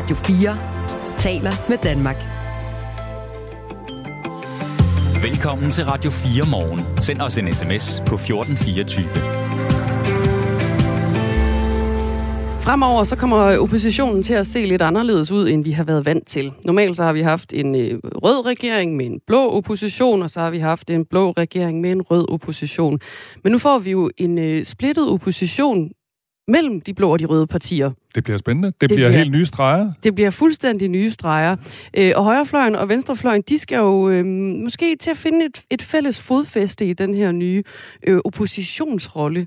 Radio 4 taler med Danmark. Velkommen til Radio 4 morgen. Send os en sms på 1424. Fremover så kommer oppositionen til at se lidt anderledes ud, end vi har været vant til. Normalt så har vi haft en rød regering med en blå opposition, og så har vi haft en blå regering med en rød opposition. Men nu får vi jo en splittet opposition mellem de blå og de røde partier. Det bliver spændende. Det bliver helt nye streger. Det bliver fuldstændig nye streger. Og højrefløjen og venstrefløjen, de skal jo måske til at finde et fælles fodfæste i den her nye oppositionsrolle.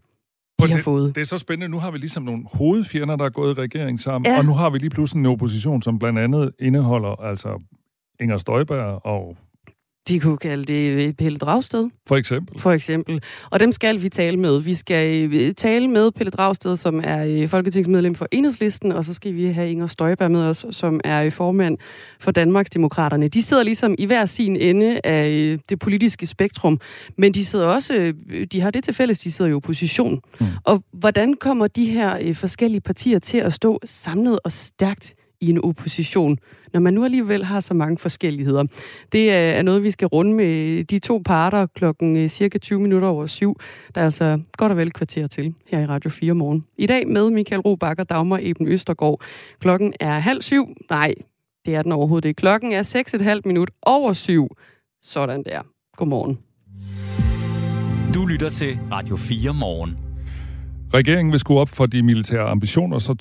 Det er så spændende. Nu har vi ligesom nogle hovedfjender, der er gået i regering sammen, ja. Og nu har vi lige pludselig en opposition, som blandt andet indeholder altså Inger Støjberg og... Vi kunne kalde det Pelle Dragsted. For eksempel. Og dem skal vi tale med. Vi skal tale med Pelle Dragsted, som er folketingsmedlem for Enhedslisten, og så skal vi have Inger Støjberg med os, som er formand for Danmarksdemokraterne. De sidder ligesom i hver sin ende af det politiske spektrum, men de sidder også, de har det til fælles, de sidder i opposition. Mm. Og hvordan kommer de her forskellige partier til at stå samlet og stærkt i en opposition, når man nu alligevel har så mange forskelligheder? Det er noget, vi skal runde med de to parter klokken cirka 20 minutter over 7. Der er altså godt og vel kvarter til her i Radio 4 morgen. I dag med Michael Robach og Dagmar Eben Østergaard. Klokken er 6:30. Nej, det er den overhovedet ikke. Klokken er 6,5 minutter over 7. Sådan der. Godmorgen. Du lytter til Radio 4 morgen. Regeringen vil skrue op for de militære ambitioner, så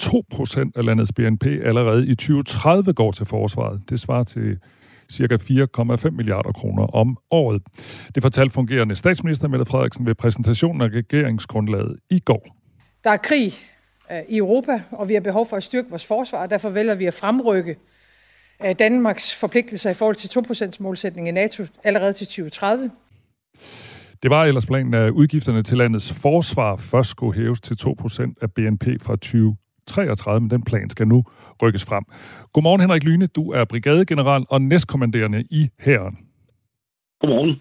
2% af landets BNP allerede i 2030 går til forsvaret. Det svarer til ca. 4,5 milliarder kroner om året. Det fortalte fungerende statsminister Mette Frederiksen ved præsentationen af regeringsgrundlaget i går. Der er krig i Europa, og vi har behov for at styrke vores forsvar, og derfor vælger vi at fremrykke Danmarks forpligtelser i forhold til 2%-målsætningen i NATO allerede til 2030. Det var ellers planen, at udgifterne til landets forsvar først skulle hæves til 2% af BNP fra 2033, men den plan skal nu rykkes frem. Godmorgen Henrik Lyne, du er brigadegeneral og næstkommanderende i hæren. Godmorgen.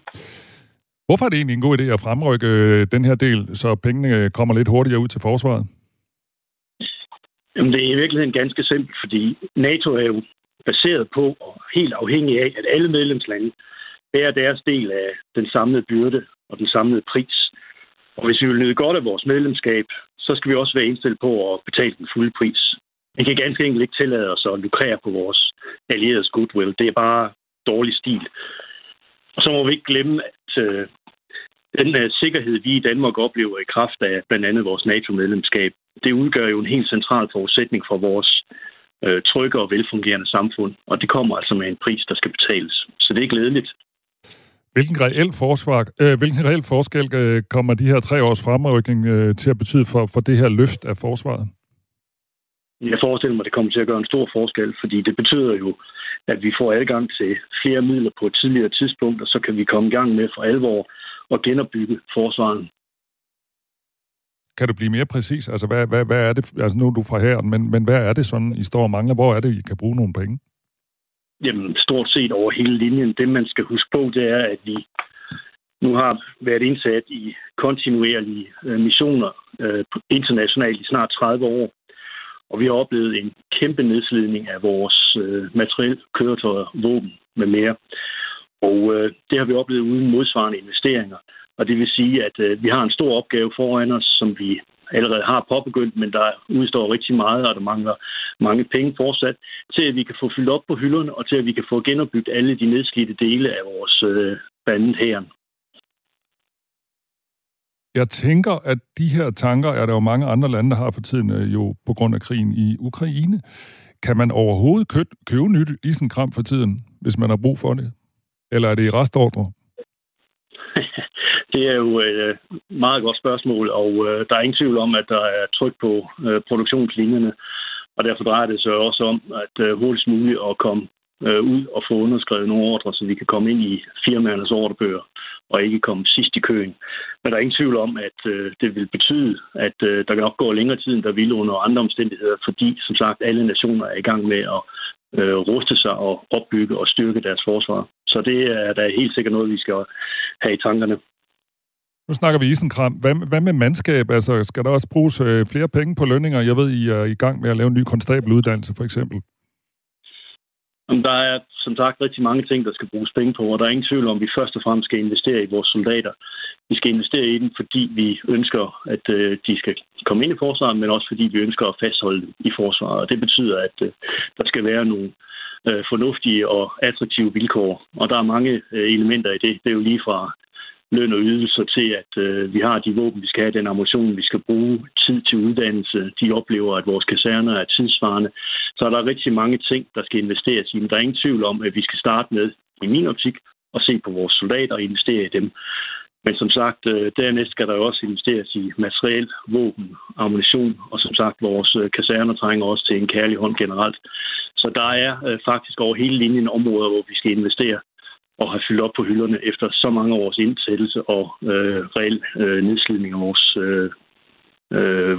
Hvorfor er det egentlig en god idé at fremrykke den her del, så pengene kommer lidt hurtigere ud til forsvaret? Jamen, det er i virkeligheden ganske simpelt, fordi NATO er jo baseret på og helt afhængig af, at alle medlemslande bærer deres del af den samlede byrde og den samlede pris. Og hvis vi vil nyde godt af vores medlemskab, så skal vi også være indstillet på at betale den fulde pris. Vi kan ganske enkelt ikke tillade os at lukrere på vores allieredes goodwill. Det er bare dårlig stil. Og så må vi ikke glemme, at den sikkerhed, vi i Danmark oplever i kraft af blandt andet vores NATO-medlemskab, det udgør jo en helt central forudsætning for vores trygge og velfungerende samfund. Og det kommer altså med en pris, der skal betales. Så det er glædeligt. Hvilken reel forskel kommer de her 3 års fremrykning til at betyde for det her løft af forsvaret? Jeg forestiller mig, at det kommer til at gøre en stor forskel, fordi det betyder jo, at vi får adgang til flere midler på et tidligere tidspunkt, og så kan vi komme i gang med for alvor at genopbygge forsvaret. Kan du blive mere præcis? Altså, hvad er det? Altså, nu er du fra hæren, men hvad er det sådan, I står og mangler? Hvor er det, I kan bruge nogle penge? Jamen, stort set over hele linjen. Det, man skal huske på, det er, at vi nu har været indsat i kontinuerlige missioner internationalt i snart 30 år. Og vi har oplevet en kæmpe nedslidning af vores materiel, køretøjer, våben med mere. Og det har vi oplevet uden modsvarende investeringer. Og det vil sige, at vi har en stor opgave foran os, som vi allerede har påbegyndt, men der udstår rigtig meget, og der mangler mange penge fortsat, til at vi kan få fyldt op på hylderne, og til at vi kan få genopbygget alle de nedslidte dele af vores blandt her. Jeg tænker, at de her tanker er der jo mange andre lande, der har for tiden jo på grund af krigen i Ukraine. Kan man overhovedet købe nyt isenkram for tiden, hvis man har brug for det? Eller er det i restordre? Det er jo et meget godt spørgsmål, og der er ingen tvivl om, at der er tryk på produktionslinjerne, og derfor drejer det sig også om, at hurtigst muligt at komme ud og få underskrevet nogle ordre, så vi kan komme ind i firmaernes ordrebøger og ikke komme sidst i køen. Men der er ingen tvivl om, at det vil betyde, at der nok går længere tid, end der vil under andre omstændigheder, fordi som sagt alle nationer er i gang med at ruste sig og opbygge og styrke deres forsvar. Så det er da helt sikkert noget, vi skal have i tankerne. Nu snakker vi isenkram. Hvad med mandskab? Altså, skal der også bruges flere penge på lønninger? Jeg ved, I er i gang med at lave en ny konstabeluddannelse, for eksempel. Der er som sagt rigtig mange ting, der skal bruges penge på, og der er ingen tvivl om, at vi først og fremmest skal investere i vores soldater. Vi skal investere i dem, fordi vi ønsker, at de skal komme ind i forsvaret, men også fordi vi ønsker at fastholde dem i forsvaret. Og det betyder, at der skal være nogle fornuftige og attraktive vilkår, og der er mange elementer i det. Det er jo lige fra løn og ydelser til, at vi har de våben, vi skal have, den ammunition, vi skal bruge, tid til uddannelse. De oplever, at vores kaserner er tidsvarende. Så er der rigtig mange ting, der skal investeres i. Men der er ingen tvivl om, at vi skal starte med, i min optik, at se på vores soldater og investere i dem. Men som sagt, dernæst skal der jo også investeres i materiel, våben, ammunition, og som sagt, vores kaserner trænger også til en kærlig hånd generelt. Så der er faktisk over hele linjen områder, hvor vi skal investere og har fyldt op på hylderne efter så mange års indsættelse og reel nedslidning af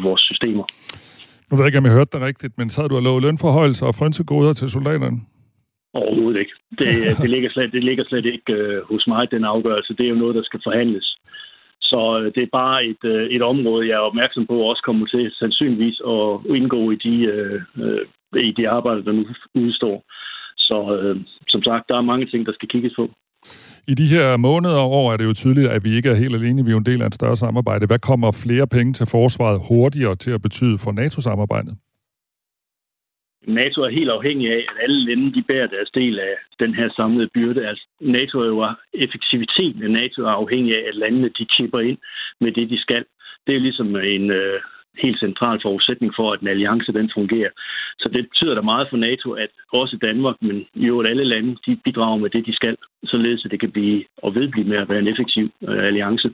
vores systemer. Nu ved jeg ikke, om jeg hørte det rigtigt, men sad du og lovede lønforhøjelser og frynsegoder til soldaterne? Overhovedet ikke. Det ligger slet ikke hos mig, den afgørelse. Det er jo noget, der skal forhandles. Så det er bare et område, jeg er opmærksom på, og også kommer til sandsynligvis at indgå i de arbejder, der nu udstår. Så som sagt, der er mange ting, der skal kigges på. I de her måneder og år er det jo tydeligt, at vi ikke er helt alene. Vi er jo en del af et større samarbejde. Hvad kommer flere penge til forsvaret hurtigere til at betyde for NATO-samarbejdet? NATO er helt afhængig af, at alle lande de bærer deres del af den her samlede byrde. Altså, NATO er jo effektiviteten af NATO er afhængig af, at landene de chipper ind med det, de skal. Det er ligesom en helt central forudsætning for, at en alliance den fungerer. Så det betyder da meget for NATO, at også Danmark, men i øvrigt alle lande, de bidrager med det, de skal, således at det kan blive og vedblive med at være en effektiv alliance.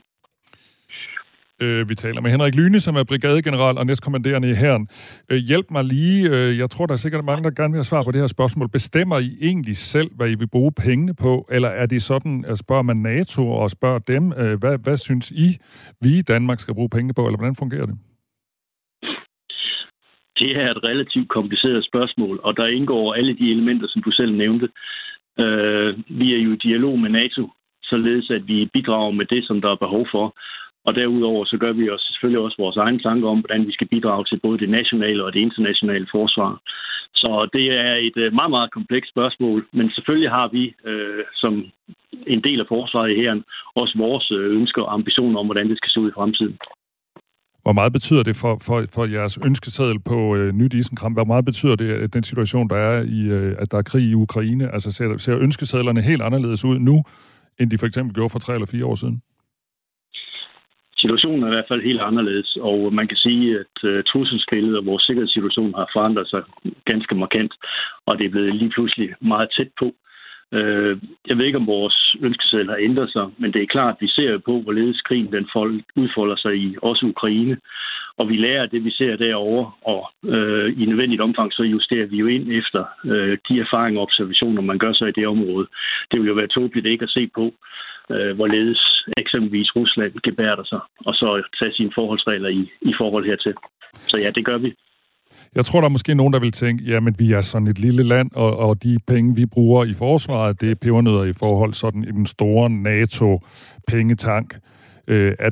Vi taler med Henrik Lyne, som er brigadegeneral og næstkommanderende i hæren. Hjælp mig lige. Jeg tror, der er sikkert mange, der gerne vil have svar på det her spørgsmål. Bestemmer I egentlig selv, hvad I vil bruge pengene på? Eller er det sådan, at spørger man NATO og spørger dem, hvad synes I, vi i Danmark skal bruge pengene på? Eller hvordan fungerer det? Det her er et relativt kompliceret spørgsmål, og der indgår alle de elementer, som du selv nævnte. Vi er jo i dialog med NATO, således at vi bidrager med det, som der er behov for. Og derudover så gør vi også selvfølgelig også vores egen tanker om, hvordan vi skal bidrage til både det nationale og det internationale forsvar. Så det er et meget, meget komplekst spørgsmål, men selvfølgelig har vi som en del af forsvaret i hæren også vores ønsker og ambitioner om, hvordan det skal se ud i fremtiden. Hvor meget betyder det for jeres ønskeseddel på nyt isenkram? Hvor meget betyder det, at den situation, der er i, at der er krig i Ukraine? Altså ser ønskesedlerne helt anderledes ud nu, end de for eksempel gjorde for 3 eller 4 år siden? Situationen er i hvert fald helt anderledes, og man kan sige, at trusselsbilledet og vores sikkerhedssituation har forandret sig ganske markant, og det er blevet lige pludselig meget tæt på. Jeg ved ikke, om vores ønskeseddel har ændret sig, men det er klart, at vi ser på, hvorledes krigen den udfolder sig i også Ukraine. Og vi lærer det, vi ser derovre, og i nødvendigt omfang, så justerer vi jo ind efter de erfaringer og observationer, man gør sig i det område. Det vil jo være tåbeligt ikke at se på, hvorledes eksempelvis Rusland gebærder sig, og så tage sine forholdsregler i forhold hertil. Så ja, det gør vi. Jeg tror, der er måske nogen, der vil tænke, jamen vi er sådan et lille land, og de penge, vi bruger i forsvaret, det er pebernødder i forhold sådan i den store NATO-pengetank. Er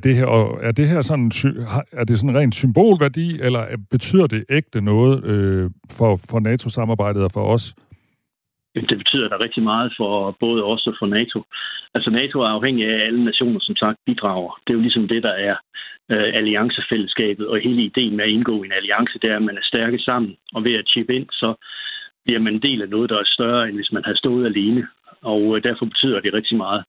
det sådan rent symbolværdi, eller betyder det ægte noget for NATO-samarbejdet og for os? Det betyder da rigtig meget for både os og for NATO. Altså NATO er afhængig af alle nationer, som sagt, bidrager. Det er jo ligesom det, der er alliancefællesskabet, og hele ideen med at indgå i en alliance, det er, at man er stærke sammen, og ved at chippe ind, så bliver man en del af noget, der er større, end hvis man havde stået alene. Og derfor betyder det rigtig meget.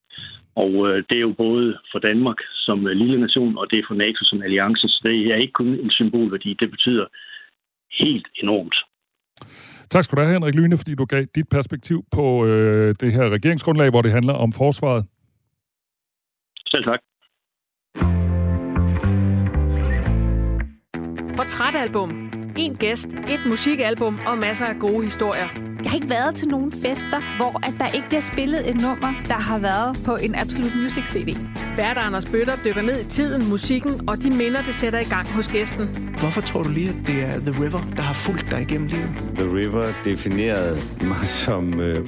Og det er jo både for Danmark som lille nation, og det er for NATO som alliance, så det er ikke kun en symbolværdi. Det betyder helt enormt. Tak skal du have, Henrik Lyne, fordi du gav dit perspektiv på det her regeringsgrundlag, hvor det handler om forsvaret. Selv tak. Portrætalbum. En gæst, et musikalbum og masser af gode historier. Jeg har ikke været til nogen fester, hvor at der ikke bliver spillet et nummer, der har været på en Absolute Music CD. Hvert Anders Bøtter dykker ned i tiden, musikken og de minder, det sætter i gang hos gæsten. Hvorfor tror du lige, at det er The River, der har fulgt dig igennem livet? The River definerede mig som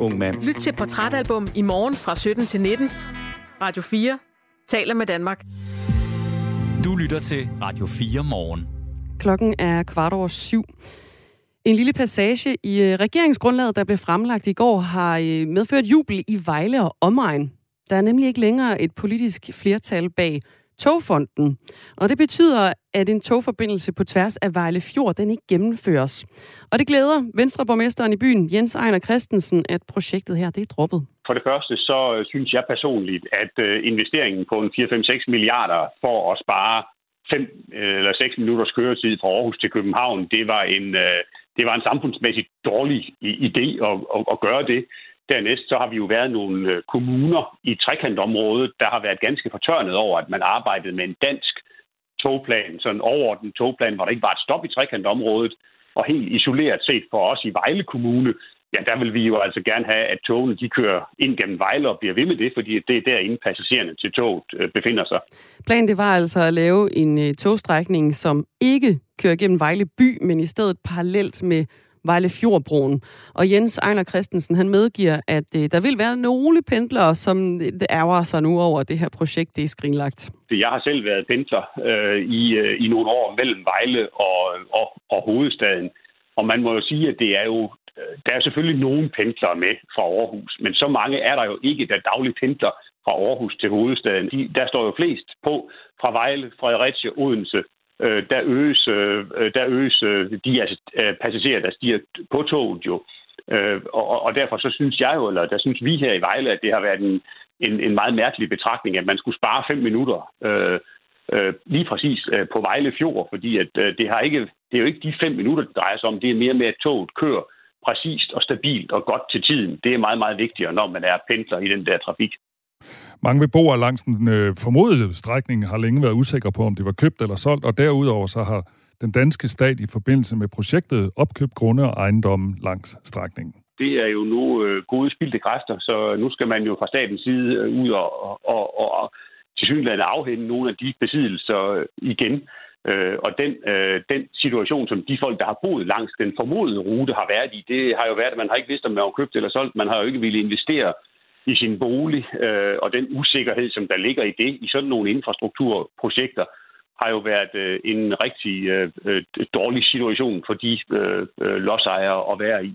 ung mand. Lyt til Portrætalbum i morgen fra 17 til 19. Radio 4 taler med Danmark. Du lytter til Radio 4 morgen. Klokken er 7:15. En lille passage i regeringsgrundlaget, der blev fremlagt i går, har medført jubel i Vejle og omegn. Der er nemlig ikke længere et politisk flertal bag Togfonden. Og det betyder, at en togforbindelse på tværs af Vejle Fjord, den ikke gennemføres. Og det glæder Venstreborgmesteren i byen, Jens Ejner Christensen, at projektet her, det er droppet. For det første, så synes jeg personligt, at investeringen på en 4-5-6 milliarder for at spare 5 eller 6 minutters køretid fra Aarhus til København, det var en samfundsmæssigt dårlig idé at gøre det. Dernæst så har vi jo været nogle kommuner i Trekantområdet, der har været ganske fortørnet over, at man arbejdede med en dansk togplan, sådan overordnet togplan, hvor der ikke var et stop i Trekantområdet, og helt isoleret set for os i Vejle Kommune, ja, der vil vi jo altså gerne have, at togene de kører ind gennem Vejle og bliver ved med det, fordi det er derinde passagererne til toget befinder sig. Planen det var altså at lave en togstrækning, som ikke kører gennem Vejle by, men i stedet parallelt med Vejle Fjordbroen. Og Jens Ejner Christensen, han medgiver, at der vil være nogle pendlere, som ærger sig nu over, det her projekt, det er skrinlagt. Jeg har selv været pendler i nogle år mellem Vejle og hovedstaden. Og man må jo sige, at det er jo der er selvfølgelig nogen pendlere med fra Aarhus, men så mange er der jo ikke, der dagligt pendler fra Aarhus til hovedstaden. Der står jo flest på fra Vejle, Fredericia, Odense. Der øges de passagerer, der stiger på toget jo. Og derfor så synes jeg jo, eller der synes vi her i Vejle, at det har været en meget mærkelig betragtning, at man skulle spare 5 minutter lige præcis på Vejle Fjord, fordi at, det er jo ikke de 5 minutter, det drejer sig om. Det er mere med, at toget kører præcist og stabilt og godt til tiden. Det er meget, meget vigtigere, når man er pendler i den der trafik. Mange beboere langs den formodede strækning har længe været usikre på, om det var købt eller solgt, og derudover så har den danske stat i forbindelse med projektet opkøbt grunde og ejendomme langs strækningen. Det er jo nu gode spildte kræfter, så nu skal man jo fra statens side ud og tilsyneladende afhænde nogle af de besiddelser igen. Og den situation, som de folk, der har boet langs den formodede rute, har været i, det har jo været, at man har ikke vidst, om man har købt eller solgt. Man har jo ikke ville investere i sin bolig, og den usikkerhed, som der ligger i det, i sådan nogle infrastrukturprojekter, har jo været en rigtig dårlig situation for de lodsejere at være i.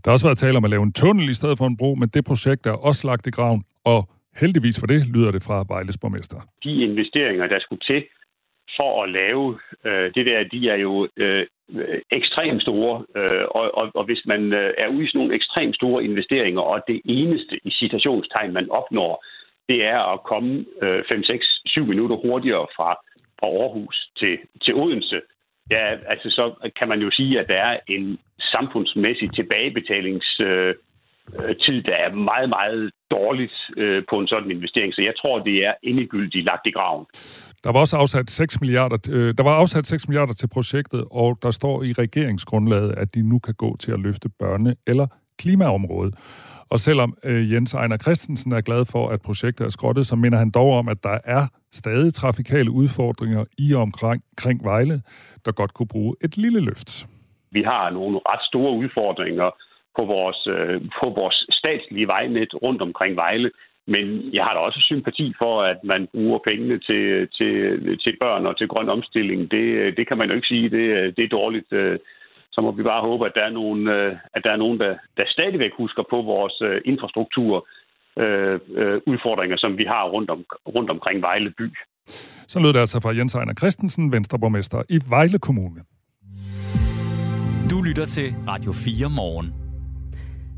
Der har også været tale om at lave en tunnel i stedet for en bro, men det projekt er også lagt i graven, og heldigvis for det lyder det fra Vejles borgmester. De investeringer, der skulle til for at lave det der, de er jo ekstremt store, og hvis man er ude i sådan nogle ekstremt store investeringer, og det eneste i citationstegn, man opnår, det er at komme 5, 6, 7 minutter hurtigere fra Aarhus til Odense, ja, altså så kan man jo sige, at der er en samfundsmæssig tilbagebetalingstid, der er meget, meget dårligt på en sådan investering, så jeg tror, det er endegyldigt lagt i graven. Der var også afsat 6 milliarder, til projektet, og der står i regeringsgrundlaget, at de nu kan gå til at løfte børne- eller klimaområdet. Og selvom Jens Ejner Christensen er glad for, at projektet er skrottet, så minder han dog om, at der er stadig trafikale udfordringer i og omkring Vejle, der godt kunne bruge et lille løft. Vi har nogle ret store udfordringer på vores statslige vejnet rundt omkring Vejle. Men jeg har da også sympati for, at man bruger pengene til børn og til grøn omstilling. Det kan man jo ikke sige, det er dårligt. Så må vi bare håbe, at der er nogen, der stadigvæk husker på vores infrastruktur udfordringer, som vi har rundt omkring Vejle by. Så lød det altså fra Jens Ejner Christensen, Venstreborgmester i Vejle Kommune. Du lytter til Radio 4 Morgen,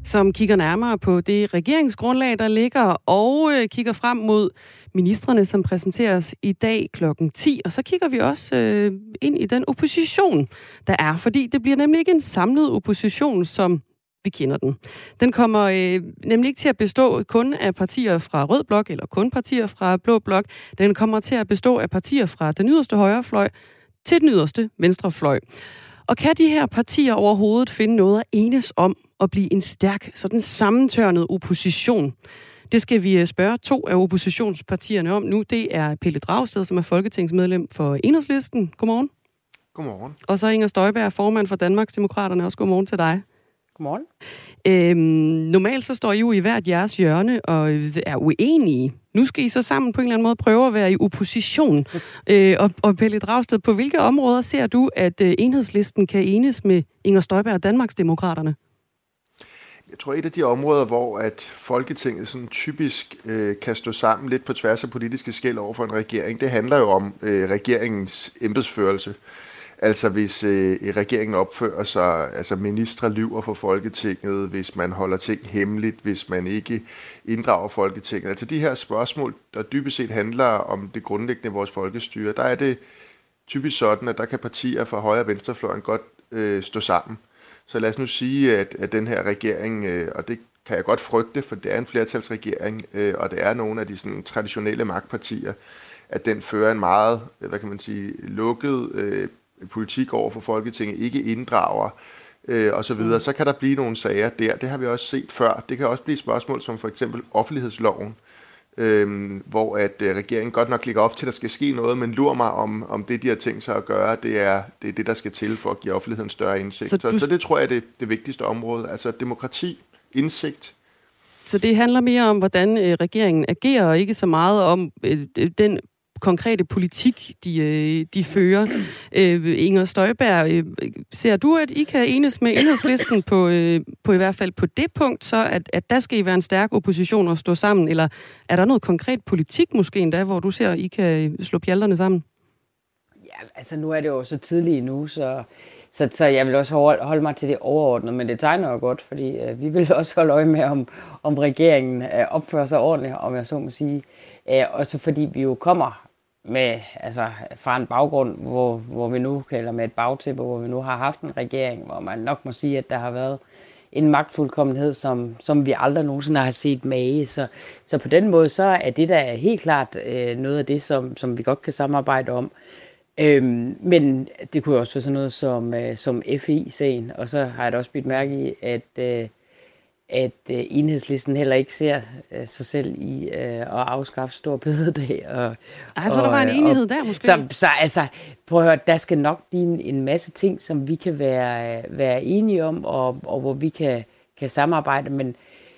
som kigger nærmere på det regeringsgrundlag, der ligger, og kigger frem mod ministrene, som præsenteres i dag klokken 10. Og så kigger vi også ind i den opposition, der er, fordi det bliver nemlig ikke en samlet opposition, som vi kender den. Den kommer nemlig ikke til at bestå kun af partier fra Rød Blok, eller kun partier fra Blå Blok. Den kommer til at bestå af partier fra den yderste højrefløj til den yderste venstrefløj. Og kan de her partier overhovedet finde noget at enes om og blive en stærk, sådan sammentørnet opposition? Det skal vi spørge to af oppositionspartierne om nu. Det er Pelle Dragsted, som er folketingsmedlem for Enhedslisten. Godmorgen. Godmorgen. Og så Inger Støjberg, formand for Danmarksdemokraterne. Også godmorgen til dig. Godmorgen. Normalt så står I jo i hvert jeres hjørne og er uenige. Nu skal I så sammen på en eller anden måde prøve at være i opposition. Og Pelle Dragsted, på hvilke områder ser du, at Enhedslisten kan enes med Inger Støjberg og Danmarksdemokraterne? Jeg tror, et af de områder, hvor at Folketinget sådan typisk kan stå sammen lidt på tværs af politiske skel over for en regering, det handler jo om regeringens embedsførelse. Altså hvis regeringen opfører sig, altså ministre lyver for Folketinget, hvis man holder ting hemmeligt, hvis man ikke inddrager Folketinget. Altså de her spørgsmål, der dybest set handler om det grundlæggende vores folkestyre, der er det typisk sådan, at der kan partier fra højre og venstrefløjen godt stå sammen. Så lad os nu sige, at den her regering, og det kan jeg godt frygte, for det er en flertalsregering, og det er nogle af de sådan, traditionelle magtpartier, at den fører en meget, hvad kan man sige, lukket politik over for Folketinget, ikke inddrager osv., så kan der blive nogle sager der. Det har vi også set før. Det kan også blive spørgsmål som for eksempel offentlighedsloven, hvor at regeringen godt nok ligger op til, at der skal ske noget, men lurer mig om det, de har tænkt sig at gøre, det er det, der skal til for at give offentligheden større indsigt. Så det tror jeg er det vigtigste område. Altså demokrati, indsigt. Så det handler mere om, hvordan regeringen agerer, og ikke så meget om den konkrete politik, de fører. Inger Støjberg, ser du, at I kan enes med Enhedslisten på i hvert fald på det punkt, så at der skal I være en stærk opposition og stå sammen, eller er der noget konkret politik måske endda, hvor du ser, at I kan slå pjalterne sammen? Ja, altså nu er det jo så tidligt endnu, så jeg vil også holde mig til det overordnede, men det tegner jo godt, fordi vi vil også holde øje med, om regeringen opfører sig ordentligt, om jeg så må sige. Også fordi vi jo kommer med, altså fra en baggrund, hvor vi nu kalder med et bagtæppe, hvor vi nu har haft en regering, hvor man nok må sige, at der har været en magtfuldkommenhed, som vi aldrig nogensinde har set mage. Så på den måde, så er det da helt klart noget af det, som vi godt kan samarbejde om. Men det kunne også være sådan noget som FI-sagen, og så har jeg da også bidt mærke i, at Enhedslisten heller ikke ser sig selv i at afskaffe stor bededag. Så der var en enighed der måske? Så altså, prøv at høre, der skal nok blive en masse ting, som vi kan være enige om, og hvor vi kan samarbejde,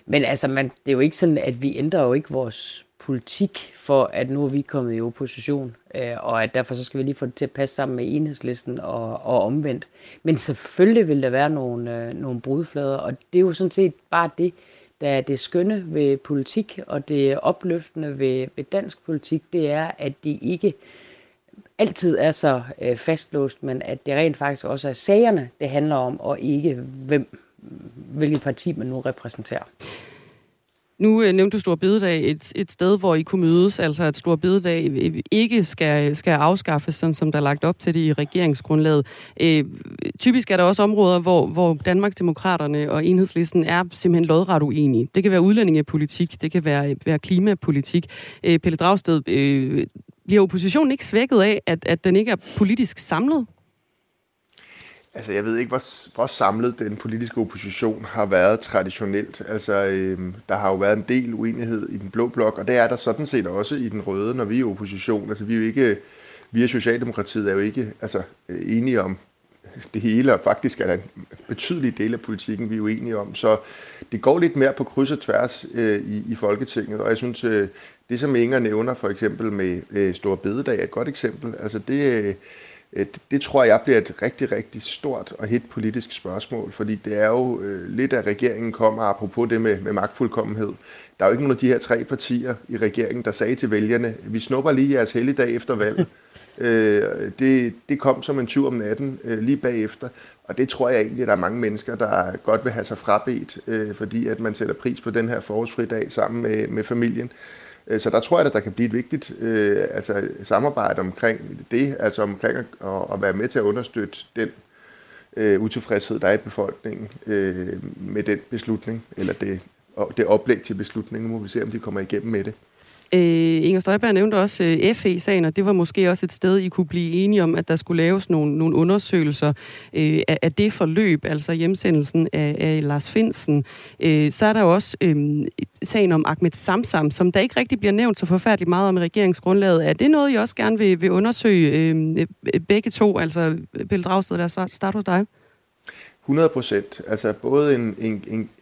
men altså, det er jo ikke sådan, at vi ændrer jo ikke vores politik for, at nu er vi kommet i opposition, og at derfor så skal vi lige få det til at passe sammen med Enhedslisten og omvendt. Men selvfølgelig vil der være nogle brudflader, og det er jo sådan set bare det, der er det skønne ved politik, og det opløftende ved dansk politik, det er, at det ikke altid er så fastlåst, men at det rent faktisk også er sagerne, det handler om, og ikke hvilket parti man nu repræsenterer. Nu nævnte du Store Bededag, et sted, hvor I kunne mødes, altså at Store Bededag ikke skal afskaffes, sådan som der er lagt op til det i regeringsgrundlaget. Typisk er der også områder, hvor Danmarksdemokraterne og Enhedslisten er simpelthen lodret uenige. Det kan være udlændingepolitik, det kan være klimapolitik. Pelle Dragsted, bliver oppositionen ikke svækket af, at den ikke er politisk samlet? Altså, jeg ved ikke, hvor samlet den politiske opposition har været traditionelt. Altså, der har jo været en del uenighed i den blå blok, og det er der sådan set også i den røde, når vi er i opposition. Altså, vi i Socialdemokratiet er jo ikke enige om det hele, og faktisk er der en betydelig del af politikken, vi er uenige om. Så det går lidt mere på kryds og tværs i Folketinget, og jeg synes, det som Inger nævner for eksempel med Store Bededag er et godt eksempel. Altså, det tror jeg bliver et rigtig, rigtig stort og hit politisk spørgsmål, fordi det er jo lidt, at regeringen kommer, apropos det med magtfuldkommenhed. Der er jo ikke nogen af de her tre partier i regeringen, der sagde til vælgerne, vi snupper lige jeres helligdag efter valget. Det kom som en tyv om natten lige bagefter, og det tror jeg egentlig, at der er mange mennesker, der godt vil have sig frabedt, fordi at man sætter pris på den her forårsfridag sammen med familien. Så der tror jeg, at der kan blive et vigtigt samarbejde omkring det, altså omkring at være med til at understøtte den utilfredshed, der er i befolkningen med den beslutning, eller det oplæg til beslutningen, må vi se, om de kommer igennem med det. Inger Støjberg nævnte også FE-sagen, og det var måske også et sted, I kunne blive enige om, at der skulle laves nogle undersøgelser af det forløb, altså hjemsendelsen af Lars Findsen. Så er der også sagen om Ahmed Samsam, som der ikke rigtig bliver nævnt så forfærdeligt meget om i regeringsgrundlaget. Er det noget, I også gerne vil undersøge begge to? Altså Pelle Dragsted, der starter hos dig. 100%. Altså både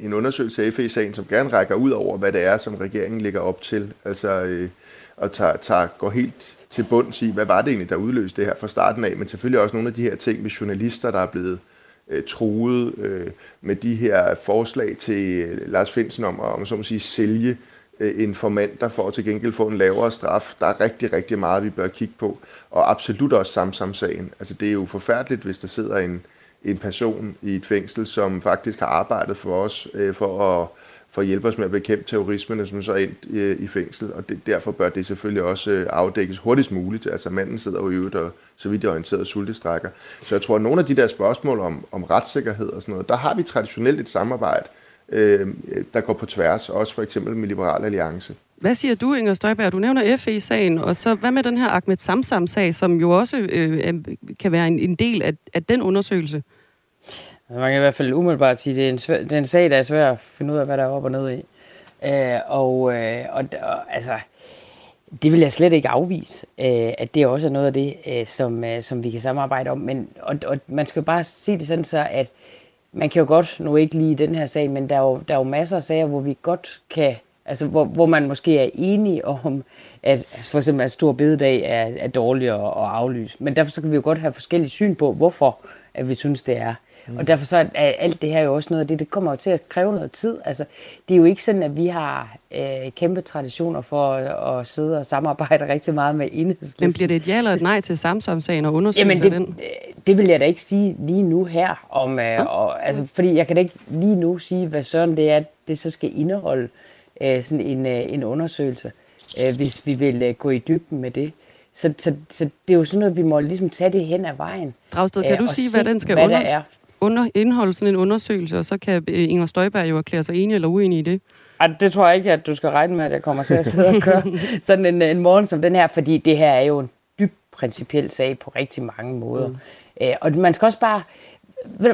en undersøgelse af FE-sagen, som gerne rækker ud over, hvad det er, som regeringen lægger op til, altså og går helt til bunds i, hvad var det egentlig, der udløste det her fra starten af, men selvfølgelig også nogle af de her ting med journalister, der er blevet truet med de her forslag til Lars Findsen om så må sige, sælge informanter for at til gengæld få en lavere straf. Der er rigtig, rigtig meget, vi bør kigge på, og absolut også Samsam-sagen. Altså det er jo forfærdeligt, hvis der sidder en person i et fængsel, som faktisk har arbejdet for os for at hjælpe os med at bekæmpe terrorismen, som så er endt i fængsel, og derfor bør det selvfølgelig også afdækkes hurtigst muligt. Altså manden sidder jo i øvrigt og, så vidt jeg er orienteret, sultestrækker. Så jeg tror, at nogle af de der spørgsmål om retssikkerhed og sådan noget, der har vi traditionelt et samarbejde, der går på tværs, også for eksempel med Liberal Alliance. Hvad siger du, Inger Støjberg? Du nævner FE-sagen, og så hvad med den her Ahmed Samsam-sag, som jo også kan være en del af den undersøgelse? Man kan i hvert fald umiddelbart sige, at det er en sag, der er svær at finde ud af, hvad der er op og ned i. Altså, det vil jeg slet ikke afvise, at det også er noget af det, som vi kan samarbejde om. Men, og man skal jo bare se det sådan så, at man kan jo godt, nu ikke lige i den her sag, men der er jo masser af sager, hvor vi godt kan, altså hvor man måske er enige om, at for eksempel at store bededag er dårlig at aflyse. Men derfor så kan vi jo godt have forskellige syn på, hvorfor at vi synes, det er. Og derfor så er alt det her jo også noget af det, det kommer jo til at kræve noget tid. Altså, det er jo ikke sådan, at vi har kæmpe traditioner for at sidde og samarbejde rigtig meget med Enhedslisten. Men bliver det et ja eller et nej til Samsam-sagen og undersøgelsen af den? Det vil jeg da ikke sige lige nu her. Fordi jeg kan da ikke lige nu sige, hvad sådan det er, det så skal indeholde sådan en undersøgelse, hvis vi vil gå i dybden med det. Så det er jo sådan noget, vi må ligesom tage det hen ad vejen. Dragsted, kan du sige, hvad den skal indeholde sådan en undersøgelse, og så kan Inger Støjberg jo erklære sig enig eller uenig i det? Ej, det tror jeg ikke, at du skal regne med, at jeg kommer til at sidde og køre sådan en morgen som den her, fordi det her er jo en dybt principiel sag på rigtig mange måder. Og man skal også bare,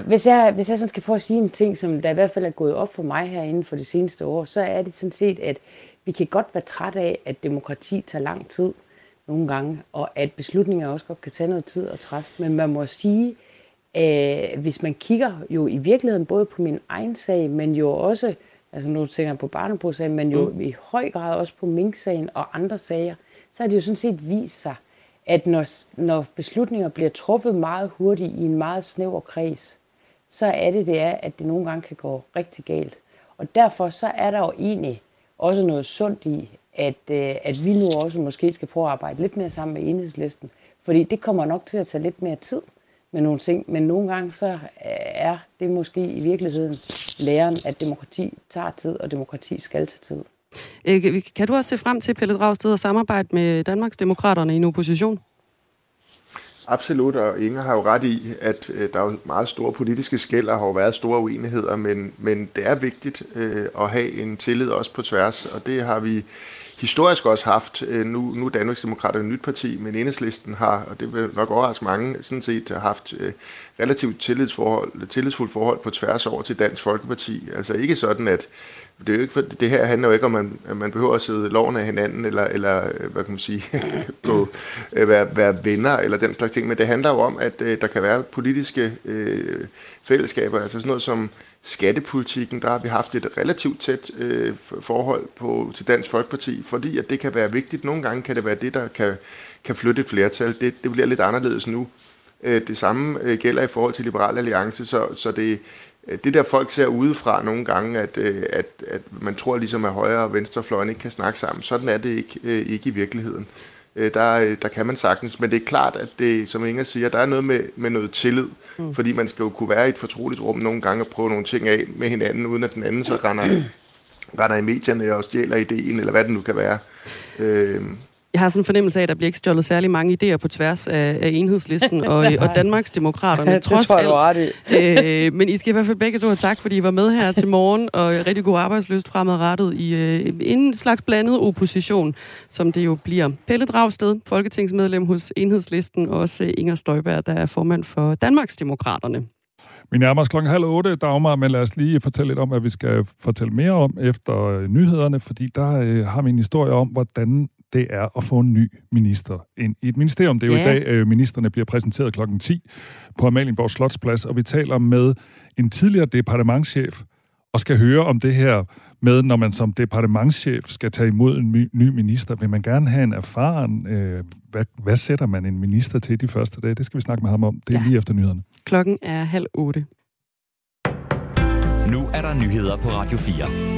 hvis jeg sådan skal prøve at sige en ting, som der i hvert fald er gået op for mig herinde for det seneste år, så er det sådan set, at vi kan godt være træt af, at demokrati tager lang tid nogle gange, og at beslutninger også godt kan tage noget tid at træffe, men man må sige, hvis man kigger jo i virkeligheden både på min egen sag, men jo også, altså nu tænker jeg på barnebrugssagen, men jo i høj grad også på minksagen og andre sager, så har det jo sådan set vist sig, at når beslutninger bliver truffet meget hurtigt i en meget snæver kreds, så er det er, at det nogle gange kan gå rigtig galt. Og derfor så er der jo egentlig også noget sundt i, at vi nu også måske skal prøve at arbejde lidt mere sammen med Enhedslisten, fordi det kommer nok til at tage lidt mere tid med nogle ting, men nogle gange så er det måske i virkeligheden læren, at demokrati tager tid, og demokrati skal tage tid. Kan du også se frem til, Pelle Dragsted, at samarbejde med Danmarksdemokraterne i en opposition? Absolut, og Inger har jo ret i, at der er meget store politiske skel, og har jo været store uenigheder, men det er vigtigt at have en tillid også på tværs, og det har vi historisk også haft. Nu er Danmarksdemokraterne et nyt parti, men Enhedslisten har, og det vil nok overraske mange, sådan set har haft relativt tillidsfuldt forhold på tværs over til Dansk Folkeparti. Altså ikke sådan, at det er jo ikke, det her handler jo ikke om, at man behøver at sidde loven af hinanden, eller hvad kan man sige, være venner, eller den slags ting, men det handler jo om, at der kan være politiske fællesskaber, altså sådan noget som skattepolitikken, der har vi haft et relativt tæt forhold til Dansk Folkeparti, fordi at det kan være vigtigt. Nogle gange kan det være det, der kan flytte et flertal. Det bliver lidt anderledes nu. Det samme gælder i forhold til Liberal Alliance, så det der folk ser udefra nogle gange, at man tror ligesom, at højre og venstrefløjen ikke kan snakke sammen. Sådan er det ikke i virkeligheden. Der kan man sagtens, men det er klart, at det, som Inger siger, der er noget med noget tillid, fordi man skal jo kunne være i et fortroligt rum nogle gange og prøve nogle ting af med hinanden, uden at den anden så render i medierne og stjæler ideen, eller hvad det nu kan være. Jeg har sådan en fornemmelse af, at der bliver ikke stjålet særlig mange idéer på tværs af Enhedslisten og Danmarksdemokraterne, trods alt. Men I skal i hvert fald begge to have tak, fordi I var med her til morgen, og rigtig god arbejdsløst fremadrettet i en slags blandet opposition, som det jo bliver. Pelle Dragsted, folketingsmedlem hos Enhedslisten, og også Inger Støjberg, der er formand for Danmarksdemokraterne. Vi nærmer os 7:30, Dagmar, men lad os lige fortælle lidt om, hvad vi skal fortælle mere om efter nyhederne, fordi der har vi en historie om, hvordan det er at få en ny minister ind i et ministerium. Det er jo i dag, ministerne bliver præsenteret klokken 10 på Amalienborg Slotsplads, og vi taler med en tidligere departementschef og skal høre om det her med, når man som departementschef skal tage imod en ny minister. Vil man gerne have en erfaren? Hvad sætter man en minister til de første dage? Det skal vi snakke med ham om. Det er lige efter nyhederne. Klokken er 7:30. Nu er der nyheder på Radio 4.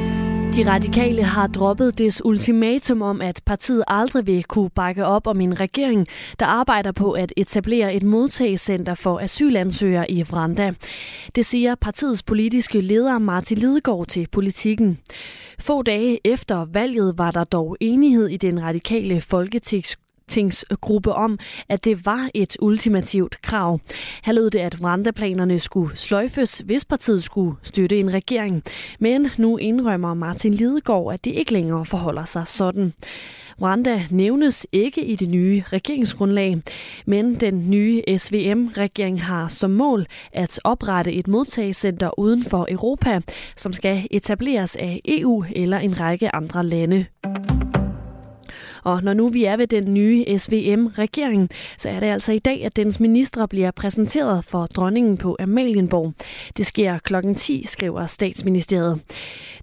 De radikale har droppet dets ultimatum om, at partiet aldrig vil kunne bakke op om en regering, der arbejder på at etablere et modtagelsescenter for asylansøgere i Rwanda. Det siger partiets politiske leder Martin Lidegaard til Politiken. Få dage efter valget var der dog enighed i den radikale folketingsgruppe om, at det var et ultimativt krav. Her lød det, at Rwanda-planerne skulle sløjfes, hvis partiet skulle støtte en regering. Men nu indrømmer Martin Lidegaard, at det ikke længere forholder sig sådan. Rwanda nævnes ikke i det nye regeringsgrundlag, men den nye SVM-regering har som mål at oprette et modtagelsescenter uden for Europa, som skal etableres af EU eller en række andre lande. Og når nu vi er ved den nye SVM-regering, så er det altså i dag, at dens ministre bliver præsenteret for dronningen på Amalienborg. Det sker klokken 10, skriver Statsministeriet.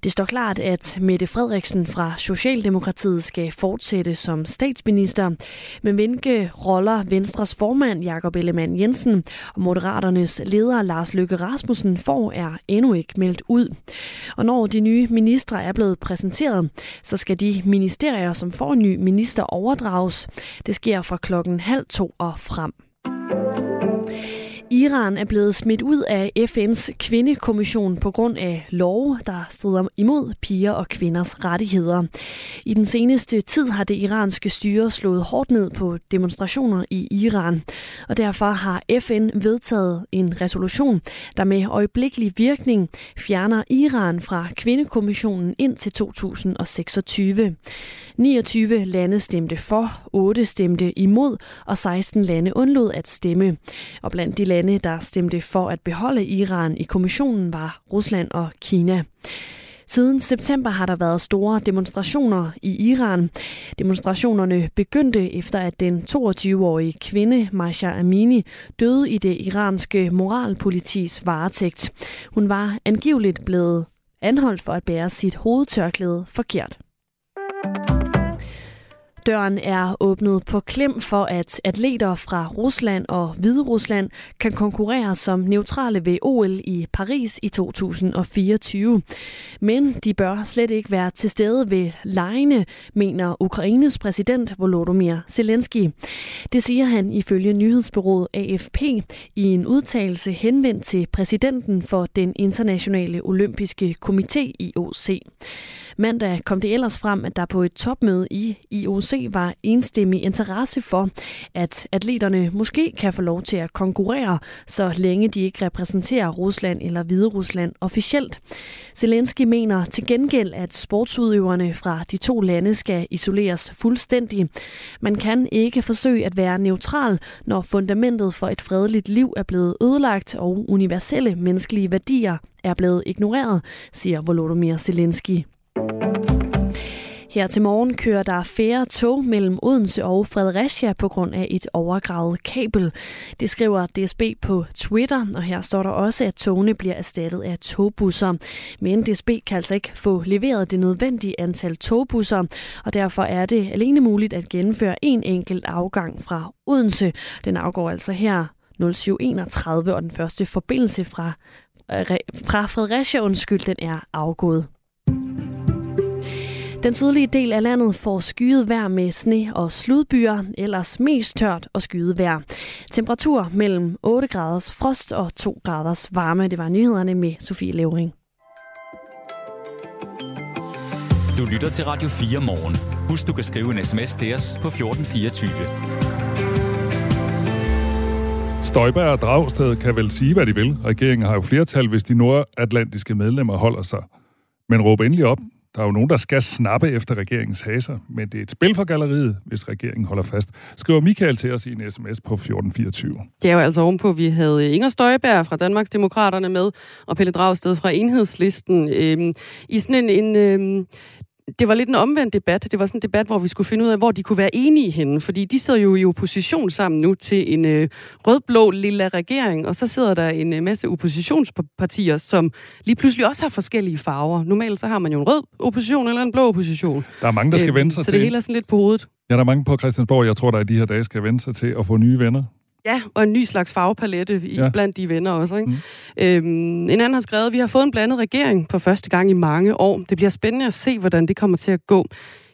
Det står klart, at Mette Frederiksen fra Socialdemokratiet skal fortsætte som statsminister. Men hvilke roller Venstres formand Jakob Ellemann Jensen og Moderaternes leder Lars Løkke Rasmussen får, er endnu ikke meldt ud. Og når de nye ministre er blevet præsenteret, så skal de ministerier, som får en ny minister, overdrages. Det sker fra klokken 1:30 og frem. Iran er blevet smidt ud af FN's kvindekommission på grund af love, der strider imod piger og kvinders rettigheder. I den seneste tid har det iranske styre slået hårdt ned på demonstrationer i Iran, og derfor har FN vedtaget en resolution, der med øjeblikkelig virkning fjerner Iran fra kvindekommissionen indtil 2026. 29 lande stemte for, 8 stemte imod, og 16 lande undlod at stemme. Og blandt de lande, der stemte for at beholde Iran i kommissionen, var Rusland og Kina. Siden september har der været store demonstrationer i Iran. Demonstrationerne begyndte efter, at den 22-årige kvinde Mahsa Amini døde i det iranske moralpolitis varetægt. Hun var angiveligt blevet anholdt for at bære sit hovedtørklæde forkert. Døren er åbnet på klem for, at atleter fra Rusland og Hviderusland kan konkurrere som neutrale ved OL i Paris i 2024. Men de bør slet ikke være til stede ved legene, mener Ukraines præsident Volodymyr Zelensky. Det siger han ifølge nyhedsbureauet AFP i en udtalelse henvendt til præsidenten for den internationale olympiske komité IOC. Mandag kom det ellers frem, at der på et topmøde i IOC var enstemmig interesse for, at atleterne måske kan få lov til at konkurrere, så længe de ikke repræsenterer Rusland eller Hviderusland officielt. Zelensky mener til gengæld, at sportsudøverne fra de to lande skal isoleres fuldstændig. Man kan ikke forsøge at være neutral, når fundamentet for et fredeligt liv er blevet ødelagt og universelle menneskelige værdier er blevet ignoreret, siger Volodymyr Zelensky. Her til morgen kører der færre tog mellem Odense og Fredericia på grund af et overgravet kabel. Det skriver DSB på Twitter, og her står der også, at togene bliver erstattet af togbusser. Men DSB kan altså ikke få leveret det nødvendige antal togbusser, og derfor er det alene muligt at gennemføre en enkelt afgang fra Odense. Den afgår altså her 07:31, og den første forbindelse fra Fredericia, den er afgået. Den sydlige del af landet får skyet vejr med sne og sludbyer, ellers mest tørt og skyet vejr. Temperatur mellem 8 graders frost og 2 graders varme. Det var nyhederne med Sofie Levering. Du lytter til Radio 4 morgen. Husk, du kan skrive en sms til os på 1424. Støjberg og Dragsted kan vel sige, hvad de vil. Regeringen har jo flertal, hvis de nordatlantiske medlemmer holder sig. Men råb endelig op. Der er jo nogen, der skal snappe efter regeringens haser, men det er et spil for galleriet, hvis regeringen holder fast, skriver Michael til os i en sms på 1424. Det er jo altså ovenpå, vi havde Inger Støjberg fra Danmarksdemokraterne med, og Pelle Dragsted fra Enhedslisten. I sådan en det var lidt en omvendt debat. Det var sådan en debat, hvor vi skulle finde ud af, hvor de kunne være enige henne. Fordi de sidder jo i opposition sammen nu til en rød-blå lilla regering, og så sidder der en masse oppositionspartier, som lige pludselig også har forskellige farver. Normalt så har man jo en rød opposition eller en blå opposition. Der er mange, der skal vende sig til. Så det hele er sådan lidt på hovedet. Ja, der er mange på Christiansborg, jeg tror, der i de her dage skal vende sig til at få nye venner. Ja, og en ny slags farvepalette blandt de venner også, ikke? En anden har skrevet, vi har fået en blandet regering for første gang i mange år. Det bliver spændende at se, hvordan det kommer til at gå.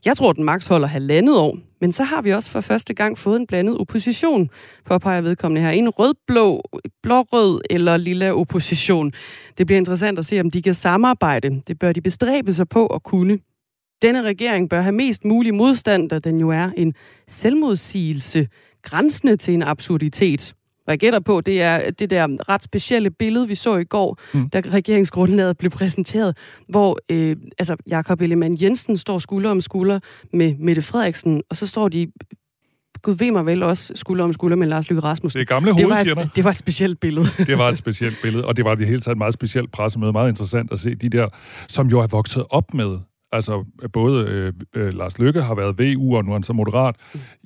Jeg tror, den maks holder 1,5 år, men så har vi også for første gang fået en blandet opposition, påpeger vedkommende her. En rød-blå, blå-rød eller lilla opposition. Det bliver interessant at se, om de kan samarbejde. Det bør de bestræbe sig på at kunne. Denne regering bør have mest mulig modstand, da den jo er en selvmodsigelse, grænsende til en absurditet. Hvad jeg gætter på, det er det der ret specielle billede, vi så i går, da regeringsgrundlaget blev præsenteret, hvor Jakob Ellemann Jensen står skulder om skulder med Mette Frederiksen, og så står de, gud ved mig vel, også skulder om skulder med Lars Løkke Rasmussen. Det er gamle hovedfjender. Det var et specielt billede. Det var et specielt billede, og det var det hele taget et meget specielt pressemøde. Meget interessant at se de der, som jo har vokset op med. Altså, både Lars Løkke har været VU, og nu er han så moderat.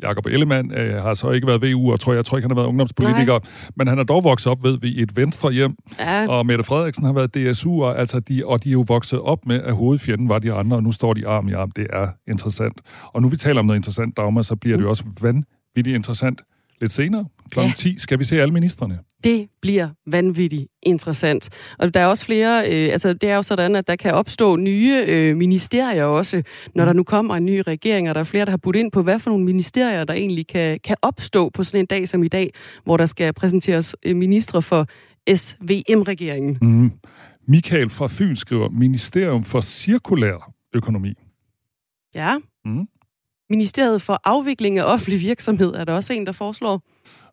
Jakob Ellemann har så ikke været VU, og jeg tror ikke, han har været ungdomspolitiker. Nej. Men han har dog vokset op, ved vi, et venstrehjem. Ja. Og Mette Frederiksen har været DSU, og de er jo vokset op med, at hovedfjenden var de andre, og nu står de arm i arm. Det er interessant. Og nu vi taler om noget interessant, Dagmar, så bliver det jo også vanvittigt interessant lidt senere. Klokken 10 skal vi se alle ministerne. Det bliver vanvittigt interessant. Og der er også flere, det er jo sådan, at der kan opstå nye ministerier også, når der nu kommer en ny regering, og der er flere, der har budt ind på, hvad for nogle ministerier, der egentlig kan opstå på sådan en dag som i dag, hvor der skal præsenteres ministre for SVM-regeringen. Mm. Michael fra Fyn skriver, Ministerium for Cirkulær Økonomi. Ja. Mm. Ministeriet for Afvikling af Offentlig Virksomhed er der også en, der foreslår.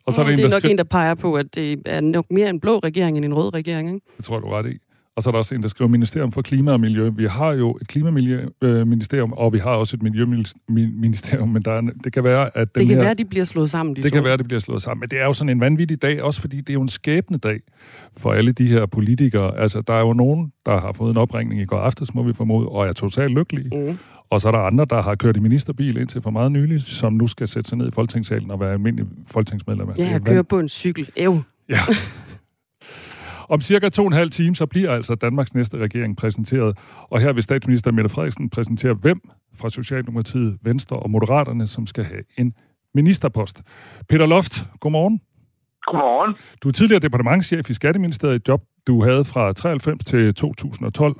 Og så er det er nok en, der peger på, at det er nok mere en blå regering end en rød regering, ikke? Det tror du ret i. Og så er der også en, der skriver Ministerium for Klima og Miljø. Vi har jo et klimaministerium, og vi har også et miljøministerium, men det kan være, at de bliver slået sammen. Men det er jo sådan en vanvittig dag, også fordi det er jo en skæbne dag for alle de her politikere. Altså, der er jo nogen, der har fået en opringning i går aftes, må vi formode, og er totalt lykkelige. Mm. Og så er der andre, der har kørt i ministerbil indtil for meget nylig, som nu skal sætte sig ned i folketingssalen og være almindelige folketingsmedlemmer. Ja, jeg kører på en cykel. Ja. Om cirka 2,5 timer, så bliver altså Danmarks næste regering præsenteret. Og her vil statsminister Mette Frederiksen præsentere hvem fra Socialdemokratiet, Venstre og Moderaterne, som skal have en ministerpost. Peter Loft, godmorgen. Godmorgen. Du er tidligere departementschef i Skatteministeriet, et job, du havde fra 93 til 2012,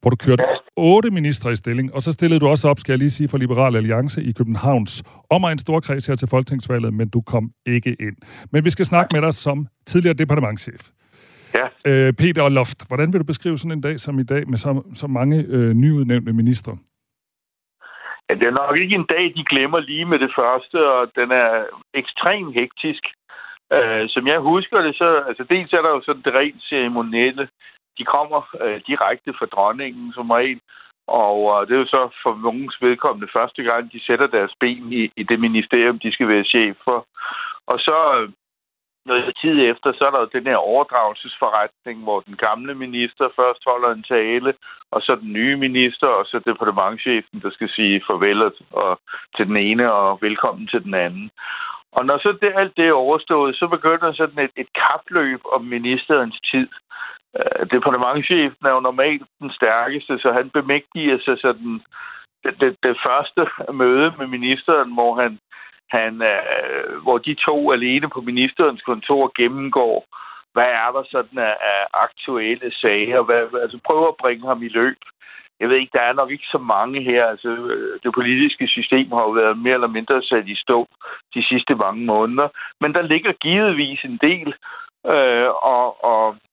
hvor du kørte 8 ministre i stilling, og så stillede du også op, skal jeg lige sige, for Liberal Alliance i Københavns omegn storkreds her til folketingsvalget, men du kom ikke ind. Men vi skal snakke med dig som tidligere departementschef. Ja. Peter Loft, hvordan vil du beskrive sådan en dag som i dag med så mange nyudnævnte ministre? Ja, det er nok ikke en dag, de glemmer lige med det første, og den er ekstremt hektisk. Som jeg husker det, så dels er der jo sådan det rent ceremonielle. De kommer direkte fra dronningen som regel, og det er jo så for nogens vedkommende første gang, de sætter deres ben i det ministerium, de skal være chef for. Og så noget tid efter, så er der jo den her overdragelsesforretning, hvor den gamle minister først holder en tale, og så den nye minister, og så departementschefen, der skal sige farvel og til den ene og velkommen til den anden. Og når så alt det er overstået, så begynder sådan et kapløb om ministerens tid. Departementschefen er jo normalt den stærkeste, så han bemægtiger sig sådan det første møde med ministeren, hvor hvor de to alene på ministerens kontor gennemgår, hvad er der sådan af aktuelle sager, prøver at bringe ham i løb. Jeg ved ikke, der er nok ikke så mange her. Det politiske system har jo været mere eller mindre sat i stå de sidste mange måneder. Men der ligger givetvis en del,